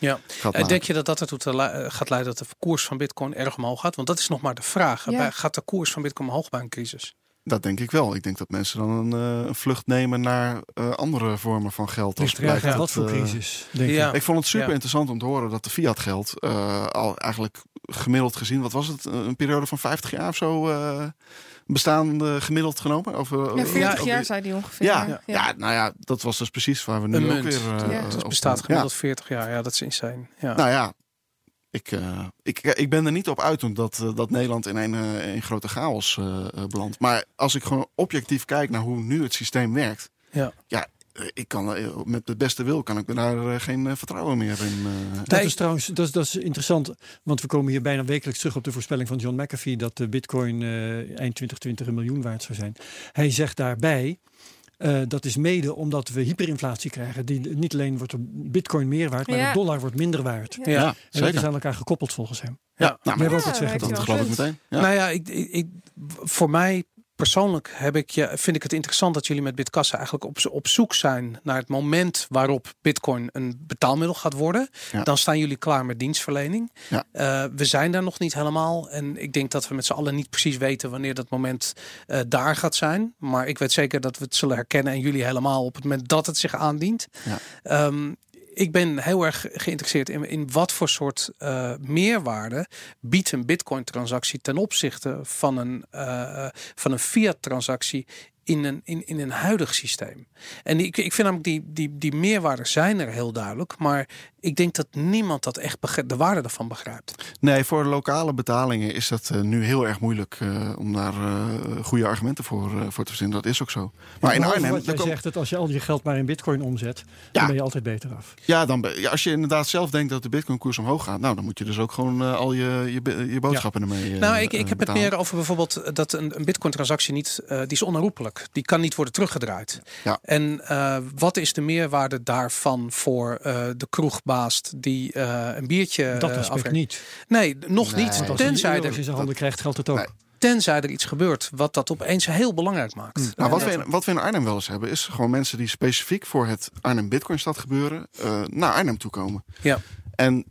gaat maken. Denk je dat ertoe gaat leiden dat de koers van Bitcoin erg omhoog gaat? Want dat is nog maar de vraag. Ja. Gaat de koers van Bitcoin omhoog bij een crisis? Dat denk ik wel. Ik denk dat mensen dan een vlucht nemen naar andere vormen van geld. Als blijkt dat wat voor crisis. Ik vond het super interessant om te horen dat de fiat geld al eigenlijk gemiddeld gezien, wat was het? Een periode van 50 jaar of zo bestaan gemiddeld genomen? Over, 40 jaar zei die ongeveer. Dat was dus precies waar we nu ook weer... Het bestaat gemiddeld 40 jaar. Ja, dat is insane. Ja. Nou ja. Ik ben er niet op uit dat Nederland in een grote chaos belandt. Maar als ik gewoon objectief kijk naar hoe nu het systeem werkt. Ja ik kan, met de beste wil kan ik me daar geen vertrouwen meer in. Dat is trouwens dat is interessant. Want we komen hier bijna wekelijks terug op de voorspelling van John McAfee. Dat de bitcoin eind 2020 een miljoen waard zou zijn. Hij zegt daarbij... dat is mede omdat we hyperinflatie krijgen. Die, niet alleen wordt de bitcoin meer waard, maar de dollar wordt minder waard. Ja, en dat is aan elkaar gekoppeld volgens hem. Ja, dat geloof ik meteen. Ja. Nou ja, voor mij persoonlijk vind ik het interessant dat jullie met Bitkassa eigenlijk op zoek zijn naar het moment waarop Bitcoin een betaalmiddel gaat worden. Ja. Dan staan jullie klaar met dienstverlening. Ja. We zijn daar nog niet helemaal. En ik denk dat we met z'n allen niet precies weten wanneer dat moment daar gaat zijn. Maar ik weet zeker dat we het zullen herkennen en jullie helemaal op het moment dat het zich aandient. Ja. Ik ben heel erg geïnteresseerd in wat voor soort meerwaarde biedt een Bitcoin-transactie ten opzichte van een fiat-transactie in een huidig systeem. En ik vind namelijk die meerwaarden zijn er heel duidelijk, maar ik denk dat niemand dat echt de waarde daarvan begrijpt. Nee, voor lokale betalingen is dat nu heel erg moeilijk om daar goede argumenten voor te verzinnen. Dat is ook zo. Maar in Arnhem, wat jij zegt, dat als je al je geld maar in bitcoin omzet, dan ben je altijd beter af. Ja, als je inderdaad zelf denkt dat de bitcoinkoers omhoog gaat, nou dan moet je dus ook gewoon al je boodschappen ermee. Ik heb het meer over bijvoorbeeld dat een bitcoin-transactie niet, die is onherroepelijk, die kan niet worden teruggedraaid. Ja. En wat is de meerwaarde daarvan voor de kroeg? Die een biertje dat aspect niet. Nee, nog niet. Tenzij er in zijn handen krijgt, geldt het ook. Nee. Tenzij er iets gebeurt wat dat opeens heel belangrijk maakt. Nou, wat we in Arnhem wel eens hebben, is gewoon mensen die specifiek voor het Arnhem Bitcoinstad gebeuren naar Arnhem toe komen. Ja. En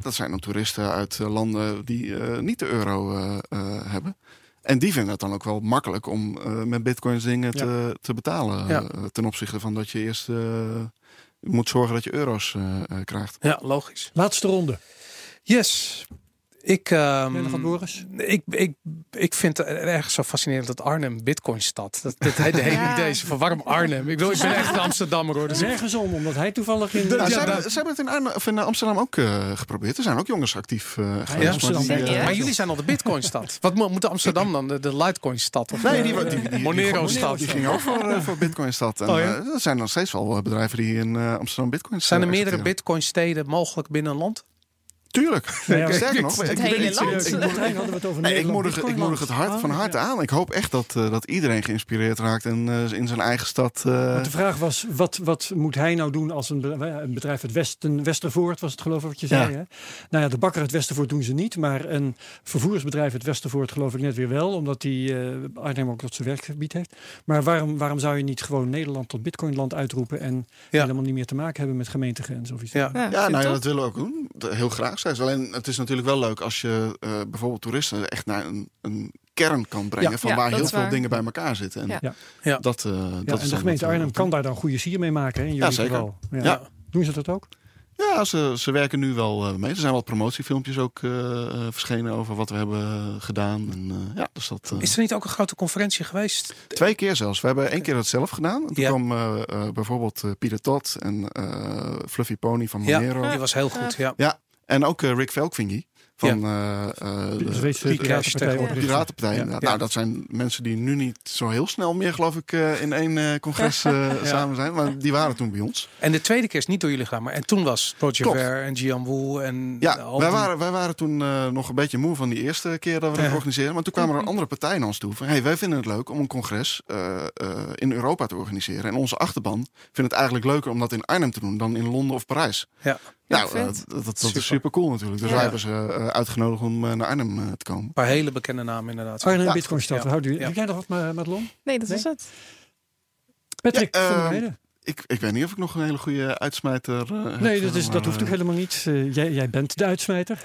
dat zijn dan toeristen uit landen die niet de euro hebben. En die vinden het dan ook wel makkelijk om met bitcoins dingen te betalen. Ja. Ten opzichte van dat je eerst... Je moet zorgen dat je euro's krijgt. Ja, logisch. Laatste ronde. Yes. Ben je nog Boris? Ik vind het erg zo fascinerend dat Arnhem Bitcoinstad. Dat hij de hele idee is van waarom Arnhem? Ik ben echt een Amsterdammer hoor. Dus nergens omdat hij toevallig in... Ze hebben het in Amsterdam ook geprobeerd. Er zijn ook jongens actief geweest. Maar jullie zijn al de Bitcoinstad. Wat moet Amsterdam dan? De Litecoinstad? Of nee, die Monero-stad. Die ging ook voor Bitcoinstad. En, er zijn nog steeds wel bedrijven die in Amsterdam Bitcoin. Zijn er meerdere Bitcoinsteden mogelijk binnen een land? Tuurlijk. Sterker nog, ik moedig het hart aan. Ik hoop echt dat iedereen geïnspireerd raakt en in zijn eigen stad... Maar de vraag was, wat moet hij nou doen als een bedrijf uit Westervoort, was het geloof ik wat je zei. Hè? Nou ja, de bakker uit Westervoort doen ze niet, maar een vervoersbedrijf uit Westervoort geloof ik net weer wel, omdat die Arnhem ook tot zijn werkgebied heeft. Maar waarom zou je niet gewoon Nederland tot Bitcoinland uitroepen en helemaal niet meer te maken hebben met gemeentegrenzen of iets? Ja, dat willen we ook doen. Heel graag. Alleen, het is natuurlijk wel leuk als je bijvoorbeeld toeristen echt naar een kern kan brengen van waar heel veel dingen bij elkaar zitten. En de gemeente Arnhem kan daar dan goede sier mee maken. Hè, in jullie geval. Ja. Ja. Doen ze dat ook? Ja, ze werken nu wel mee. Er zijn wat promotiefilmpjes ook verschenen over wat we hebben gedaan. En, dus dat, is er niet ook een grote conferentie geweest? 2 keer zelfs. We hebben 1 keer dat zelf gedaan. En toen kwam bijvoorbeeld Pieter Todt en Fluffy Pony van Monero. Die was heel goed. En ook Rick Velkwingy. Van de Piratenpartij. Ja. Ja. Nou, dat zijn mensen die nu niet zo heel snel meer, geloof ik, in één congres samen zijn. Maar die waren toen bij ons. En de tweede keer is niet door jullie gedaan. Maar en toen was Roger Ver en Gian Woel. En wij waren toen nog een beetje moe van die eerste keer dat we dat organiseren. Maar toen kwamen er andere partijen naar ons toe. Van, hey, wij vinden het leuk om een congres in Europa te organiseren. En onze achterban vindt het eigenlijk leuker om dat in Arnhem te doen dan in Londen of Parijs. Ja. Nou, dat is super cool natuurlijk. Dus wij hebben ze uitgenodigd om naar Arnhem te komen. Een paar hele bekende namen inderdaad. Arnhem Bitcoinstad, houdt u. Heb jij nog wat, Madelon? Nee, dat is het. Patrick van der Meijden. Ik weet niet of ik nog een hele goede uitsmijter heb. Nee, dat hoeft ook helemaal niet. Jij bent de uitsmijter.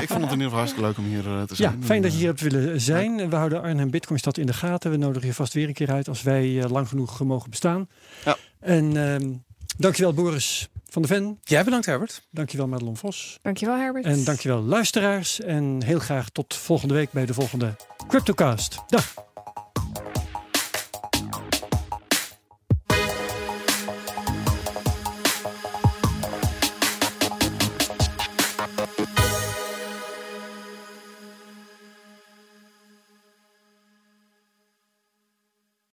Ik vond het in ieder geval hartstikke leuk om hier te zijn. Ja, fijn dat je hier hebt willen zijn. Ja. We houden Arnhem Bitcoinstad in de gaten. We nodigen je vast weer een keer uit als wij lang genoeg mogen bestaan. Ja. En dankjewel Boris van de Ven. Jij bedankt, Herbert. Dankjewel, Madelon Vos. Dankjewel, Herbert. En dankjewel, luisteraars. En heel graag tot volgende week bij de volgende CryptoCast. Dag.